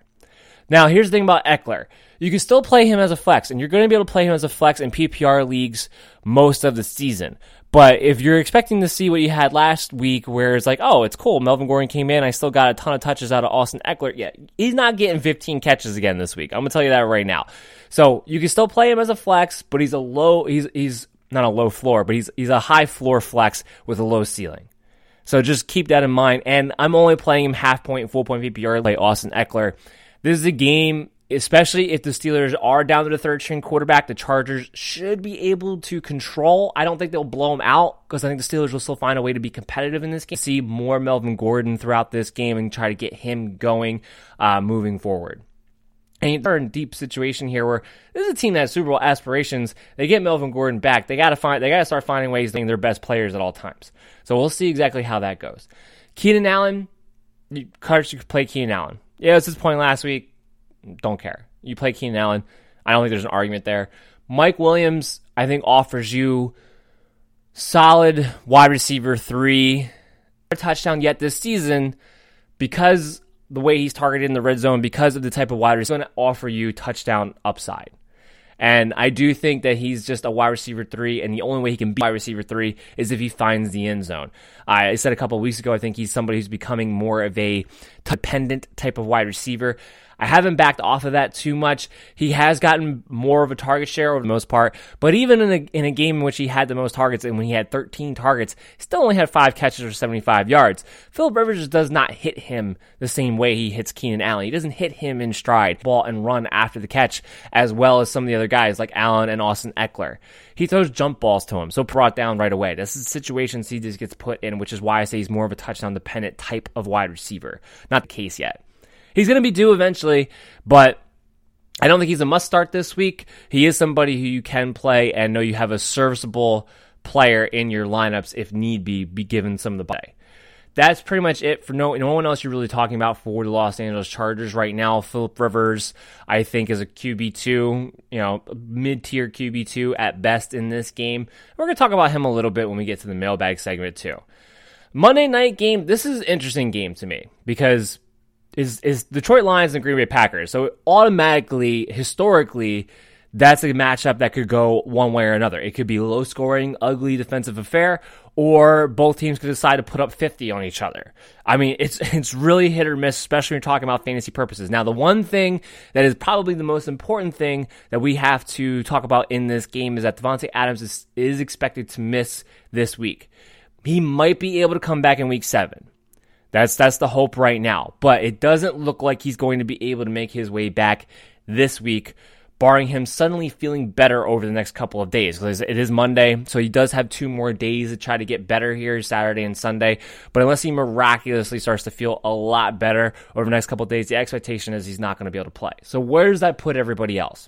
Now, here's the thing about Eckler. You can still play him as a flex, and you're going to be able to play him as a flex in PPR leagues most of the season. But if you're expecting to see what you had last week, where it's like, oh, it's cool, Melvin Gordon came in, I still got a ton of touches out of Austin Eckler. Yeah, he's not getting 15 catches again this week. I'm going to tell you that right now. So you can still play him as a flex, but he's not a low floor, but he's a high floor flex with a low ceiling. So just keep that in mind. And I'm only playing him half point, full point PPR like Austin Eckler. This is a game, especially if the Steelers are down to the third-string quarterback, the Chargers should be able to control. I don't think they'll blow them out, because I think the Steelers will still find a way to be competitive in this game. See more Melvin Gordon throughout this game and try to get him going moving forward. And you're in a deep situation here where this is a team that has Super Bowl aspirations. They get Melvin Gordon back. They got to start finding ways to be their best players at all times. So we'll see exactly how that goes. Keenan Allen, Chargers could play Keenan Allen. Yeah, it was his point last week. Don't care. You play Keenan Allen. I don't think there's an argument there. Mike Williams, I think, offers you solid wide receiver 3. A touchdown yet this season, because the way he's targeted in the red zone, because of the type of wide receiver, he's going to offer you touchdown upside. And I do think that he's just a wide receiver three, and the only way he can be wide receiver three is if he finds the end zone. I said a couple of weeks ago, I think he's somebody who's becoming more of a dependent type of wide receiver. I haven't backed off of that too much. He has gotten more of a target share over the most part, but even in a game in which he had the most targets, and when he had 13 targets, still only had 5 catches for 75 yards. Phillip Rivers just does not hit him the same way he hits Keenan Allen. He doesn't hit him in stride, ball and run after the catch, as well as some of the other guys like Allen and Austin Eckler. He throws jump balls to him, so brought down right away. This is the situation he just gets put in, which is why I say he's more of a touchdown-dependent type of wide receiver. Not the case yet. He's going to be due eventually, but I don't think he's a must-start this week. He is somebody who you can play and know you have a serviceable player in your lineups if need be given some of the play. That's pretty much it for no one else you're really talking about for the Los Angeles Chargers right now. Phillip Rivers, I think, is a QB2, mid-tier QB2 at best in this game. We're going to talk about him a little bit when we get to the mailbag segment too. Monday night game, this is an interesting game to me because is Detroit Lions and Green Bay Packers. So automatically, historically, that's a matchup that could go one way or another. It could be low-scoring, ugly defensive affair, or both teams could decide to put up 50 on each other. I mean, it's really hit or miss, especially when you're talking about fantasy purposes. Now, the one thing that is probably the most important thing that we have to talk about in this game is that Devontae Adams is expected to miss this week. He might be able to come back in Week 7. That's the hope right now. But it doesn't look like he's going to be able to make his way back this week, barring him suddenly feeling better over the next couple of days. Because it is Monday, so he does have 2 more days to try to get better here, Saturday and Sunday. But unless he miraculously starts to feel a lot better over the next couple of days, the expectation is he's not going to be able to play. So where does that put everybody else?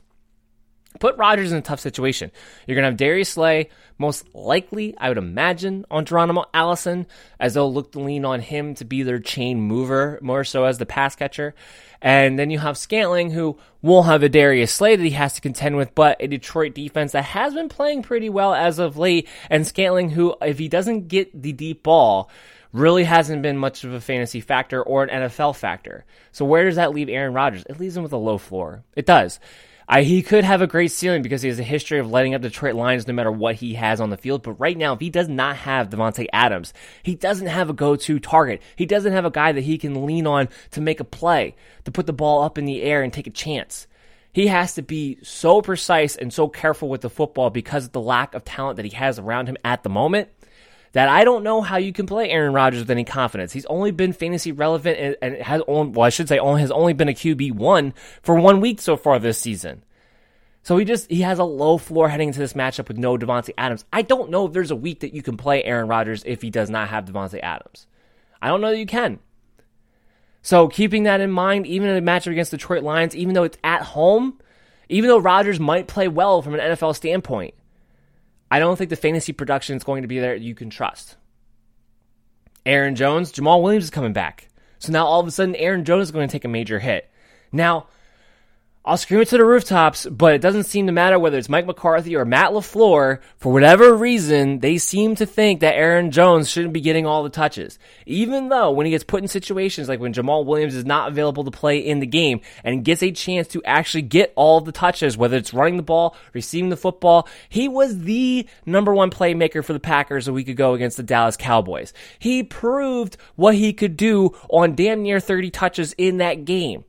Put Rodgers in a tough situation. You're going to have Darius Slay, most likely, I would imagine, on Geronimo Allison, as they'll look to lean on him to be their chain mover, more so as the pass catcher. And then you have Scantling, who will have a Darius Slay that he has to contend with, but a Detroit defense that has been playing pretty well as of late, and Scantling, who, if he doesn't get the deep ball, really hasn't been much of a fantasy factor or an NFL factor. So where does that leave Aaron Rodgers? It leaves him with a low floor. It does. He could have a great ceiling because he has a history of letting up Detroit Lions no matter what he has on the field. But right now, if he does not have Devontae Adams, he doesn't have a go-to target. He doesn't have a guy that he can lean on to make a play, to put the ball up in the air and take a chance. He has to be so precise and so careful with the football because of the lack of talent that he has around him at the moment, that I don't know how you can play Aaron Rodgers with any confidence. He's only been fantasy relevant and has only been a QB1 for 1 week so far this season. So he has a low floor heading into this matchup with no Devontae Adams. I don't know if there's a week that you can play Aaron Rodgers if he does not have Devontae Adams. I don't know that you can. So keeping that in mind, even in a matchup against Detroit Lions, even though it's at home, even though Rodgers might play well from an NFL standpoint, I don't think the fantasy production is going to be there you can trust. Aaron Jones, Jamal Williams is coming back. So now all of a sudden, Aaron Jones is going to take a major hit. Now, I'll scream it to the rooftops, but it doesn't seem to matter whether it's Mike McCarthy or Matt LaFleur. For whatever reason, they seem to think that Aaron Jones shouldn't be getting all the touches. Even though when he gets put in situations like when Jamal Williams is not available to play in the game and gets a chance to actually get all the touches, whether it's running the ball, receiving the football, he was the number one playmaker for the Packers a week ago against the Dallas Cowboys. He proved what he could do on damn near 30 touches in that game.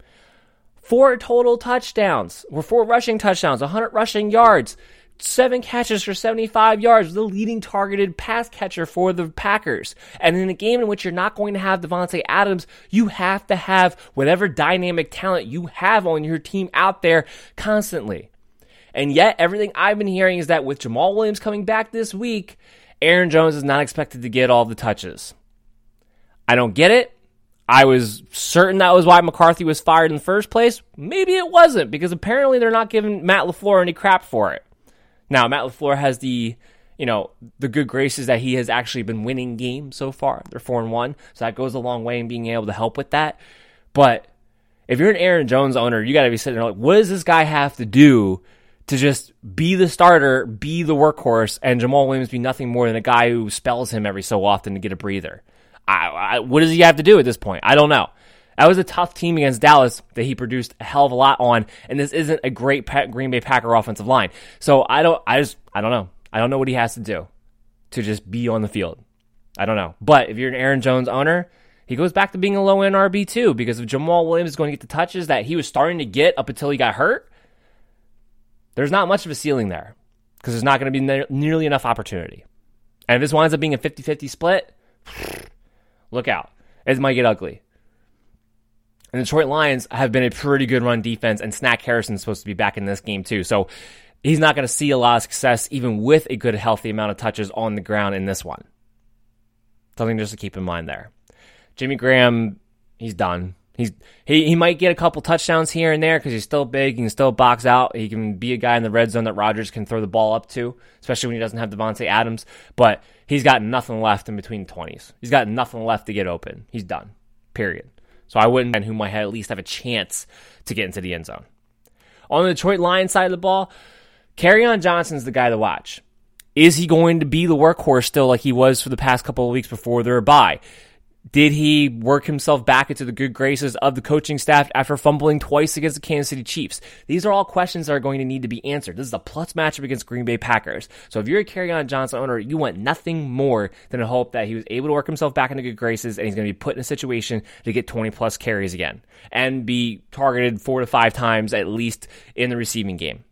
4 total touchdowns, or 4 rushing touchdowns, 100 rushing yards, 7 catches for 75 yards, the leading targeted pass catcher for the Packers. And in a game in which you're not going to have Devontae Adams, you have to have whatever dynamic talent you have on your team out there constantly. And yet, everything I've been hearing is that with Jamal Williams coming back this week, Aaron Jones is not expected to get all the touches. I don't get it. I was certain that was why McCarthy was fired in the first place. Maybe it wasn't, because apparently they're not giving Matt LaFleur any crap for it. Now, Matt LaFleur has the good graces that he has actually been winning games so far. They're 4-1, so that goes a long way in being able to help with that. But if you're an Aaron Jones owner, you got to be sitting there like, what does this guy have to do to just be the starter, be the workhorse, and Jamal Williams be nothing more than a guy who spells him every so often to get a breather? What does he have to do at this point? I don't know. That was a tough team against Dallas that he produced a hell of a lot on, and this isn't a great Green Bay Packer offensive line. So I don't know. I don't know what he has to do to just be on the field. I don't know. But if you're an Aaron Jones owner, he goes back to being a low-end RB too, because if Jamal Williams is going to get the touches that he was starting to get up until he got hurt, there's not much of a ceiling there because there's not going to be nearly enough opportunity. And if this winds up being a 50-50 split, look out. It might get ugly. And the Detroit Lions have been a pretty good run defense, and Snack Harrison is supposed to be back in this game too. So he's not going to see a lot of success even with a good, healthy amount of touches on the ground in this one. Something just to keep in mind there. Jimmy Graham, he's done. He might get a couple touchdowns here and there because he's still big. He can still box out. He can be a guy in the red zone that Rodgers can throw the ball up to, especially when he doesn't have Devontae Adams. But he's got nothing left in between the 20s. He's got nothing left to get open. He's done, period. So I wouldn't mind who might at least have a chance to get into the end zone. On the Detroit Lions side of the ball, Kerryon Johnson's the guy to watch. Is he going to be the workhorse still like he was for the past couple of weeks before their bye? Did he work himself back into the good graces of the coaching staff after fumbling twice against the Kansas City Chiefs? These are all questions that are going to need to be answered. This is a plus matchup against Green Bay Packers. So if you're a Kerryon Johnson owner, you want nothing more than to hope that he was able to work himself back into good graces and he's going to be put in a situation to get 20-plus carries again and be targeted 4 to 5 times at least in the receiving game.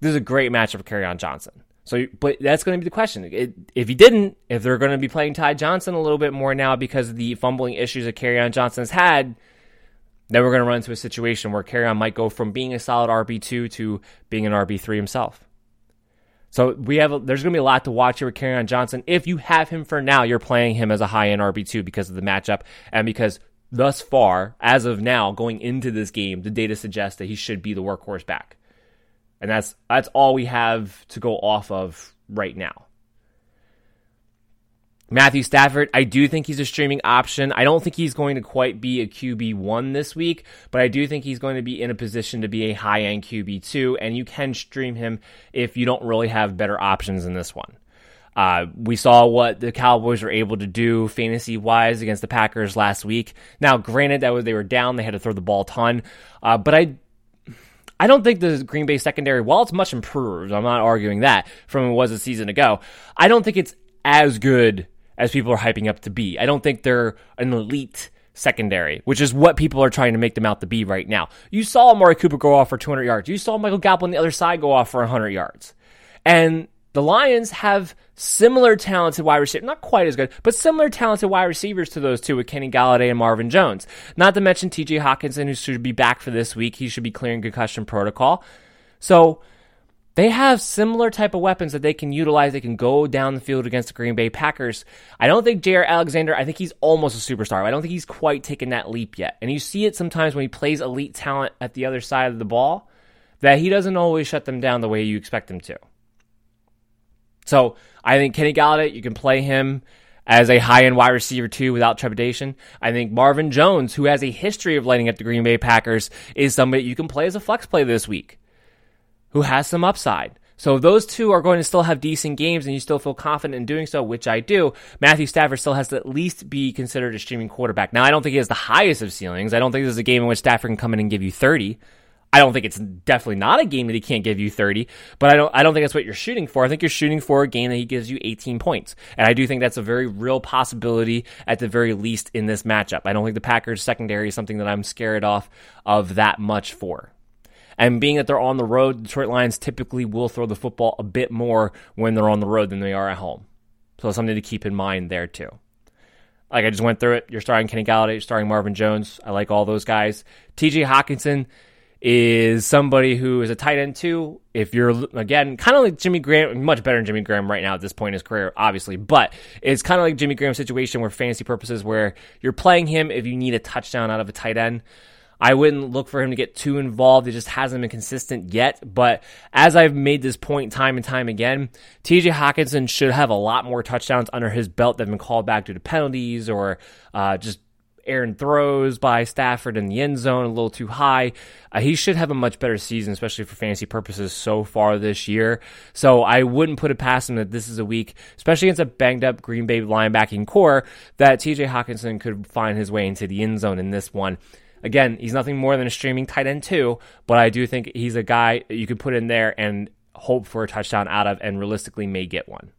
This is a great matchup for Kerryon Johnson. So, but that's going to be the question. If they're going to be playing Ty Johnson a little bit more now because of the fumbling issues that Kerryon Johnson has had, then we're going to run into a situation where Kerryon might go from being a solid RB2 to being an RB3 himself. So there's going to be a lot to watch here with Kerryon Johnson. If you have him for now, you're playing him as a high-end RB2 because of the matchup and because thus far, as of now, going into this game, the data suggests that he should be the workhorse back. And that's all we have to go off of right now. Matthew Stafford, I do think he's a streaming option. I don't think he's going to quite be a QB1 this week, but I do think he's going to be in a position to be a high-end QB2, and you can stream him if you don't really have better options in this one. We saw what the Cowboys were able to do fantasy-wise against the Packers last week. Now, granted, they were down. They had to throw the ball a ton, but I don't think the Green Bay secondary, while it's much improved, I'm not arguing that, from it was a season ago, I don't think it's as good as people are hyping up to be. I don't think they're an elite secondary, which is what people are trying to make them out to be right now. You saw Amari Cooper go off for 200 yards. You saw Michael Gallup on the other side go off for 100 yards. And the Lions have similar talented wide receivers, not quite as good, but similar talented wide receivers to those two with Kenny Galladay and Marvin Jones. Not to mention TJ Hawkinson, who should be back for this week. He should be clearing concussion protocol. So they have similar type of weapons that they can utilize. They can go down the field against the Green Bay Packers. I don't think J.R. Alexander, I think he's almost a superstar. I don't think he's quite taken that leap yet. And you see it sometimes when he plays elite talent at the other side of the ball, that he doesn't always shut them down the way you expect him to. So I think Kenny Galladay, you can play him as a high-end wide receiver too without trepidation. I think Marvin Jones, who has a history of lighting up the Green Bay Packers, is somebody you can play as a flex play this week who has some upside. So those two are going to still have decent games and you still feel confident in doing so, which I do. Matthew Stafford still has to at least be considered a streaming quarterback. Now, I don't think he has the highest of ceilings. I don't think this is a game in which Stafford can come in and give you 30. I don't think it's definitely not a game that he can't give you 30, but I don't think that's what you're shooting for. I think you're shooting for a game that he gives you 18 points. And I do think that's a very real possibility at the very least in this matchup. I don't think the Packers secondary is something that I'm scared off of that much for. And being that they're on the road, Detroit Lions typically will throw the football a bit more when they're on the road than they are at home. So it's something to keep in mind there too. Like I just went through it. You're starting Kenny Galladay, you're starting Marvin Jones. I like all those guys. TJ Hawkinson is somebody who is a tight end too. If you're, again, kind of like Jimmy Graham, much better than Jimmy Graham right now at this point in his career, obviously, but it's kind of like Jimmy Graham's situation where fantasy purposes where you're playing him if you need a touchdown out of a tight end. I wouldn't look for him to get too involved. It just hasn't been consistent yet, but as I've made this point time and time again, TJ Hawkinson should have a lot more touchdowns under his belt that have been called back due to penalties or just errant throws by Stafford in the end zone, a little too high. He should have a much better season, especially for fantasy purposes so far this year. So I wouldn't put it past him that this is a week, especially against a banged-up Green Bay linebacking core, that TJ Hawkinson could find his way into the end zone in this one. Again, he's nothing more than a streaming tight end too, but I do think he's a guy you could put in there and hope for a touchdown out of, and realistically may get one.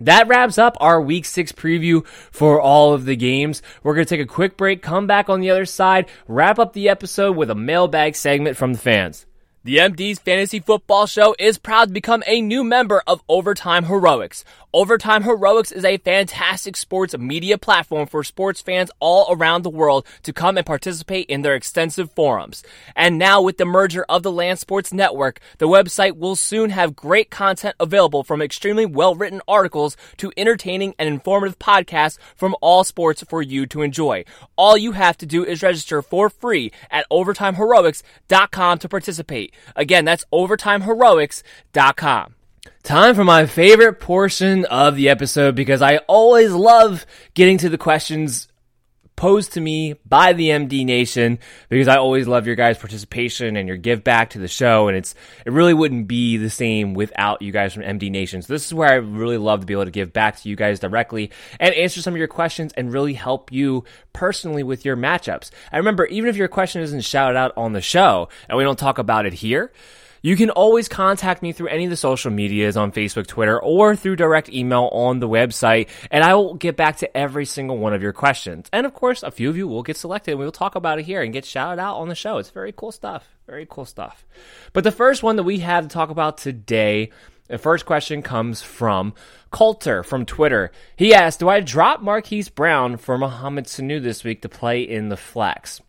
That wraps up our Week 6 preview for all of the games. We're going to take a quick break, come back on the other side, wrap up the episode with a mailbag segment from the fans. The MD's Fantasy Football Show is proud to become a new member of Overtime Heroics. Overtime Heroics is a fantastic sports media platform for sports fans all around the world to come and participate in their extensive forums. And now with the merger of the Land Sports Network, the website will soon have great content available, from extremely well-written articles to entertaining and informative podcasts from all sports for you to enjoy. All you have to do is register for free at OvertimeHeroics.com to participate. Again, that's OvertimeHeroics.com. Time for my favorite portion of the episode, because I always love getting to the questions posed to me by the MD Nation, because I always love your guys' participation and your give back to the show, and it really wouldn't be the same without you guys from MD Nation. So this is where I really love to be able to give back to you guys directly and answer some of your questions and really help you personally with your matchups. I remember, even if your question isn't shouted out on the show and we don't talk about it here, you can always contact me through any of the social medias on Facebook, Twitter, or through direct email on the website, and I will get back to every single one of your questions. And of course, a few of you will get selected, and we will talk about it here and get shouted out on the show. It's very cool stuff. Very cool stuff. But the first one that we have to talk about today, the first question comes from Coulter from Twitter. He asked, do I drop Marquise Brown for Mohamed Sanu this week to play in the flex?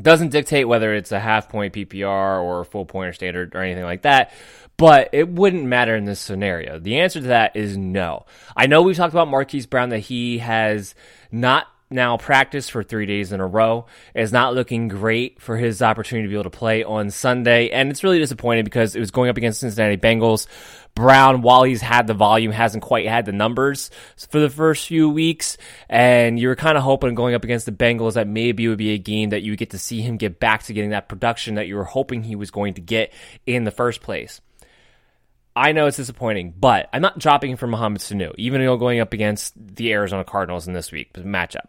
Doesn't dictate whether it's a half-point PPR or a full-point or standard or anything like that, but it wouldn't matter in this scenario. The answer to that is no. I know we've talked about Marquise Brown, that he has not now practiced for 3 days in a row. It's not looking great for his opportunity to be able to play on Sunday, and it's really disappointing because it was going up against Cincinnati Bengals. Brown, while he's had the volume, hasn't quite had the numbers for the first few weeks, and you were kind of hoping going up against the Bengals that maybe it would be a game that you would get to see him get back to getting that production that you were hoping he was going to get in the first place. I know it's disappointing, but I'm not dropping him for Mohamed Sanu, even though going up against the Arizona Cardinals in this week's matchup.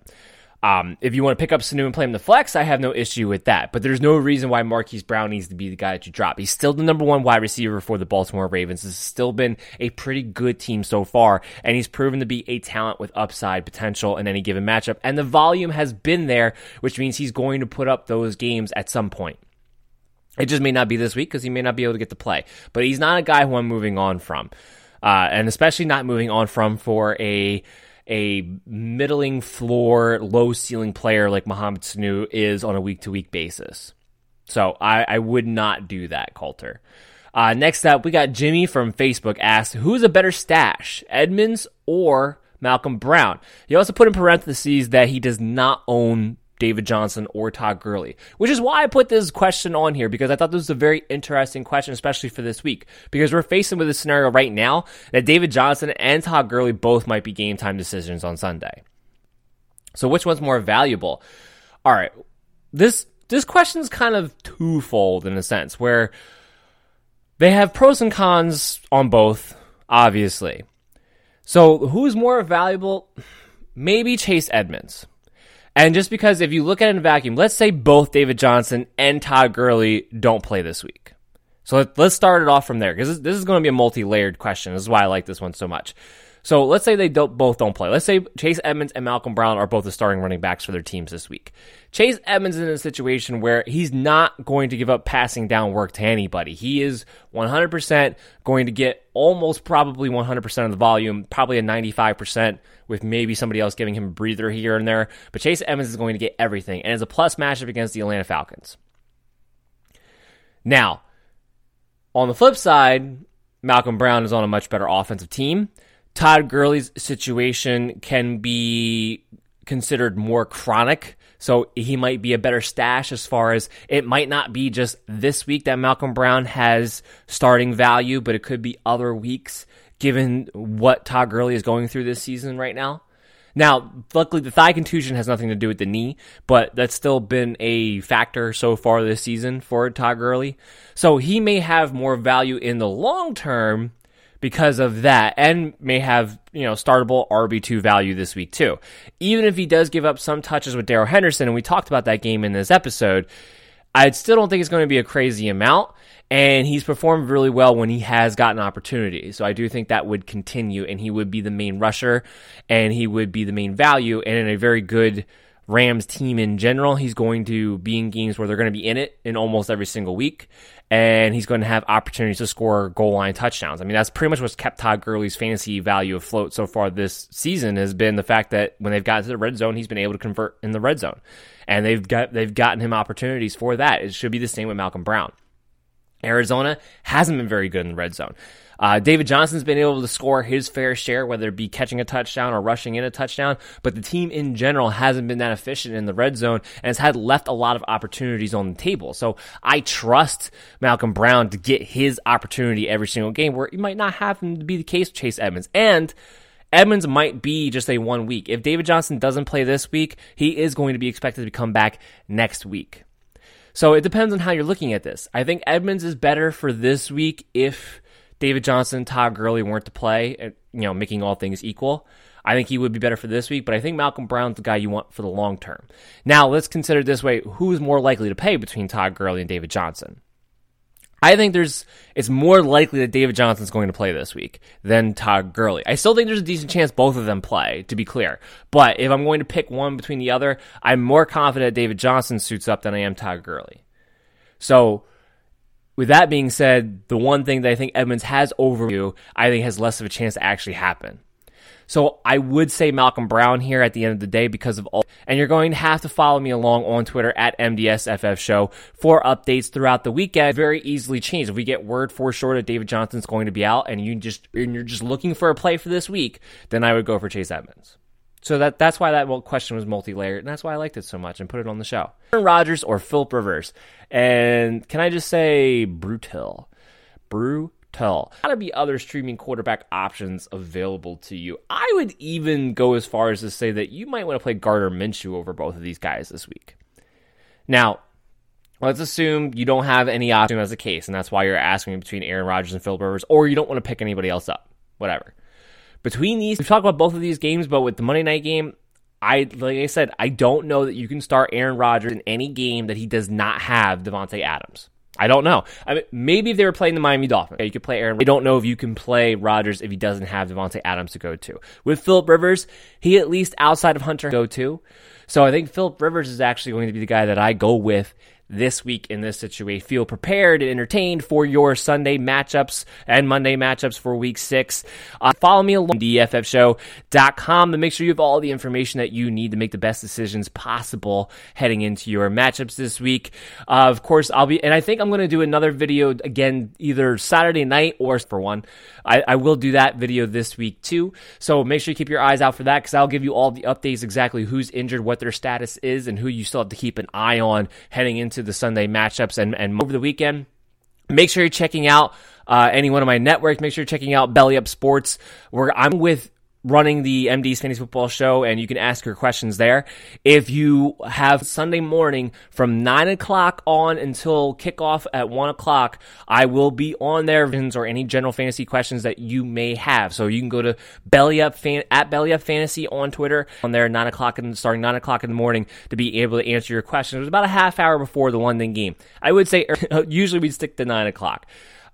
If you want to pick up Sanu and play him in the flex, I have no issue with that. But there's no reason why Marquise Brown needs to be the guy that you drop. He's still the number one wide receiver for the Baltimore Ravens. This has still been a pretty good team so far, and he's proven to be a talent with upside potential in any given matchup. And the volume has been there, which means he's going to put up those games at some point. It just may not be this week because he may not be able to get to play. But he's not a guy who I'm moving on from, and especially not moving on from for a middling floor, low ceiling player like Mohamed Sanu is on a week-to-week basis. So I would not do that, Coulter. Next up, we got Jimmy from Facebook asked, who's a better stash, Edmonds or Malcolm Brown? He also put in parentheses that he does not own David Johnson or Todd Gurley, which is why I put this question on here, because I thought this was a very interesting question, especially for this week, because we're facing with a scenario right now that David Johnson and Todd Gurley both might be game time decisions on Sunday. So which one's more valuable? All right, this question is kind of twofold in a sense, where they have pros and cons on both, obviously. So who's more valuable? Maybe Chase Edmonds. And just because if you look at it in a vacuum, let's say both David Johnson and Todd Gurley don't play this week. So let's start it off from there, because this is going to be a multi-layered question. This is why I like this one so much. So let's say they both don't play. Let's say Chase Edmonds and Malcolm Brown are both the starting running backs for their teams this week. Chase Edmonds is in a situation where he's not going to give up passing down work to anybody. He is 100% going to get almost probably 100% of the volume, probably a 95% with maybe somebody else giving him a breather here and there. But Chase Edmonds is going to get everything, and it's a plus matchup against the Atlanta Falcons. Now, on the flip side, Malcolm Brown is on a much better offensive team. Todd Gurley's situation can be considered more chronic, so he might be a better stash as far as it might not be just this week that Malcolm Brown has starting value, but it could be other weeks given what Todd Gurley is going through this season right now. Now, luckily, the thigh contusion has nothing to do with the knee, but that's still been a factor so far this season for Todd Gurley. So he may have more value in the long term because of that, and may have, you know, startable RB2 value this week too. Even if he does give up some touches with Darrell Henderson, and we talked about that game in this episode, I still don't think it's going to be a crazy amount. And he's performed really well when he has gotten opportunity. So I do think that would continue, and he would be the main rusher, and he would be the main value. And in a very good Rams team in general, he's going to be in games where they're going to be in it in almost every single week. And he's going to have opportunities to score goal line touchdowns. I mean, that's pretty much what's kept Todd Gurley's fantasy value afloat so far this season, has been the fact that when they've gotten to the red zone, he's been able to convert in the red zone. And they've gotten him opportunities for that. It should be the same with Malcolm Brown. Arizona hasn't been very good in the red zone. David Johnson's been able to score his fair share, whether it be catching a touchdown or rushing in a touchdown, but the team in general hasn't been that efficient in the red zone and has had left a lot of opportunities on the table. So I trust Malcolm Brown to get his opportunity every single game, where it might not happen to be the case with Chase Edmonds. And Edmonds might be just a 1 week. If David Johnson doesn't play this week, he is going to be expected to come back next week. So it depends on how you're looking at this. I think Edmonds is better for this week if David Johnson, Todd Gurley weren't to play, you know, making all things equal. I think he would be better for this week, but I think Malcolm Brown's the guy you want for the long term. Now, let's consider this way. Who's more likely to pay between Todd Gurley and David Johnson? I think it's more likely that David Johnson's going to play this week than Todd Gurley. I still think there's a decent chance both of them play, to be clear. But if I'm going to pick one between the other, I'm more confident David Johnson suits up than I am Todd Gurley. So with that being said, the one thing that I think Edmonds has over you, I think has less of a chance to actually happen. So I would say Malcolm Brown here at the end of the day because of all. And you're going to have to follow me along on Twitter at MDSFF Show for updates throughout the weekend. Very easily changed. If we get word for sure that David Johnson's going to be out and you're just looking for a play for this week, then I would go for Chase Edmonds. So that's why that question was multi-layered, and that's why I liked it so much and put it on the show. Aaron Rodgers or Philip Rivers? And can I just say brutal? Tell. Gotta be other streaming quarterback options available to you. I would even go as far as to say that you might want to play Gardner Minshew over both of these guys this week. Now, let's assume you don't have any option as a case, and that's why you're asking between Aaron Rodgers and Philip Rivers, or you don't want to pick anybody else up. Whatever. Between these, we talked about both of these games, but with the Monday night game, like I said, I don't know that you can start Aaron Rodgers in any game that he does not have Devontae Adams. I don't know. I mean, maybe if they were playing the Miami Dolphins, you could play Aaron. I don't know if you can play Rodgers if he doesn't have Devontae Adams to go to. With Philip Rivers, he at least outside of Hunter go to. So I think Philip Rivers is actually going to be the guy that I go with this week in this situation. Feel prepared and entertained for your Sunday matchups and Monday matchups for week 6. Follow me along dffshow.com to make sure you have all the information that you need to make the best decisions possible heading into your matchups this week. Of course, I think I'm going to do another video again, either Saturday night or for one. I will do that video this week too. So make sure you keep your eyes out for that, because I'll give you all the updates, exactly who's injured, what their status is, and who you still have to keep an eye on heading into the Sunday matchups and over the weekend. Make sure you're checking out any one of my networks. Make sure you're checking out Belly Up Sports, where I'm with running the MD's Fantasy Football Show, and you can ask your questions there. If you have Sunday morning from 9 o'clock on until kickoff at 1 o'clock, I will be on there or any general fantasy questions that you may have. So you can go to at Belly Up Fantasy on Twitter on there 9 o'clock and starting 9 o'clock in the morning to be able to answer your questions. It was about a half hour before the London game. I would say usually we'd stick to 9 o'clock.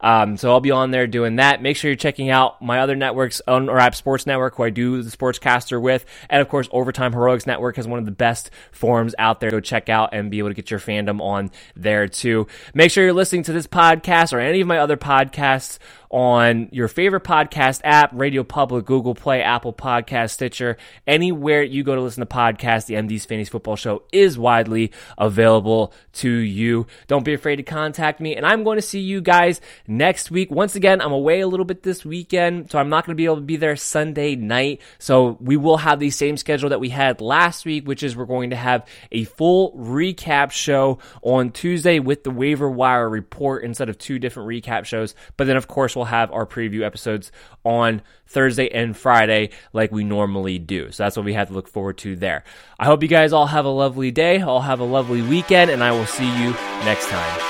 So I'll be on there doing that. Make sure you're checking out my other networks, Unwrapped Sports Network, who I do the Sportscaster with. And, of course, Overtime Heroics Network has one of the best forums out there. Go check out and be able to get your fandom on there, too. Make sure you're listening to this podcast or any of my other podcasts on your favorite podcast app, Radio Public, Google Play, Apple Podcasts, Stitcher. Anywhere you go to listen to podcasts, the MD's Fantasy Football Show is widely available to you. Don't be afraid to contact me, and I'm going to see you guys next week. Once again, I'm away a little bit this weekend, so I'm not going to be able to be there Sunday night. So we will have the same schedule that we had last week, which is we're going to have a full recap show on Tuesday with the waiver wire report instead of two different recap shows. But then, of course, we'll will have our preview episodes on Thursday and Friday like we normally do. So that's what we have to look forward to there. I hope you guys all have a lovely day, all have a lovely weekend, and I will see you next time.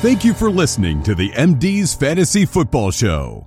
Thank you for listening to the MD's Fantasy Football Show.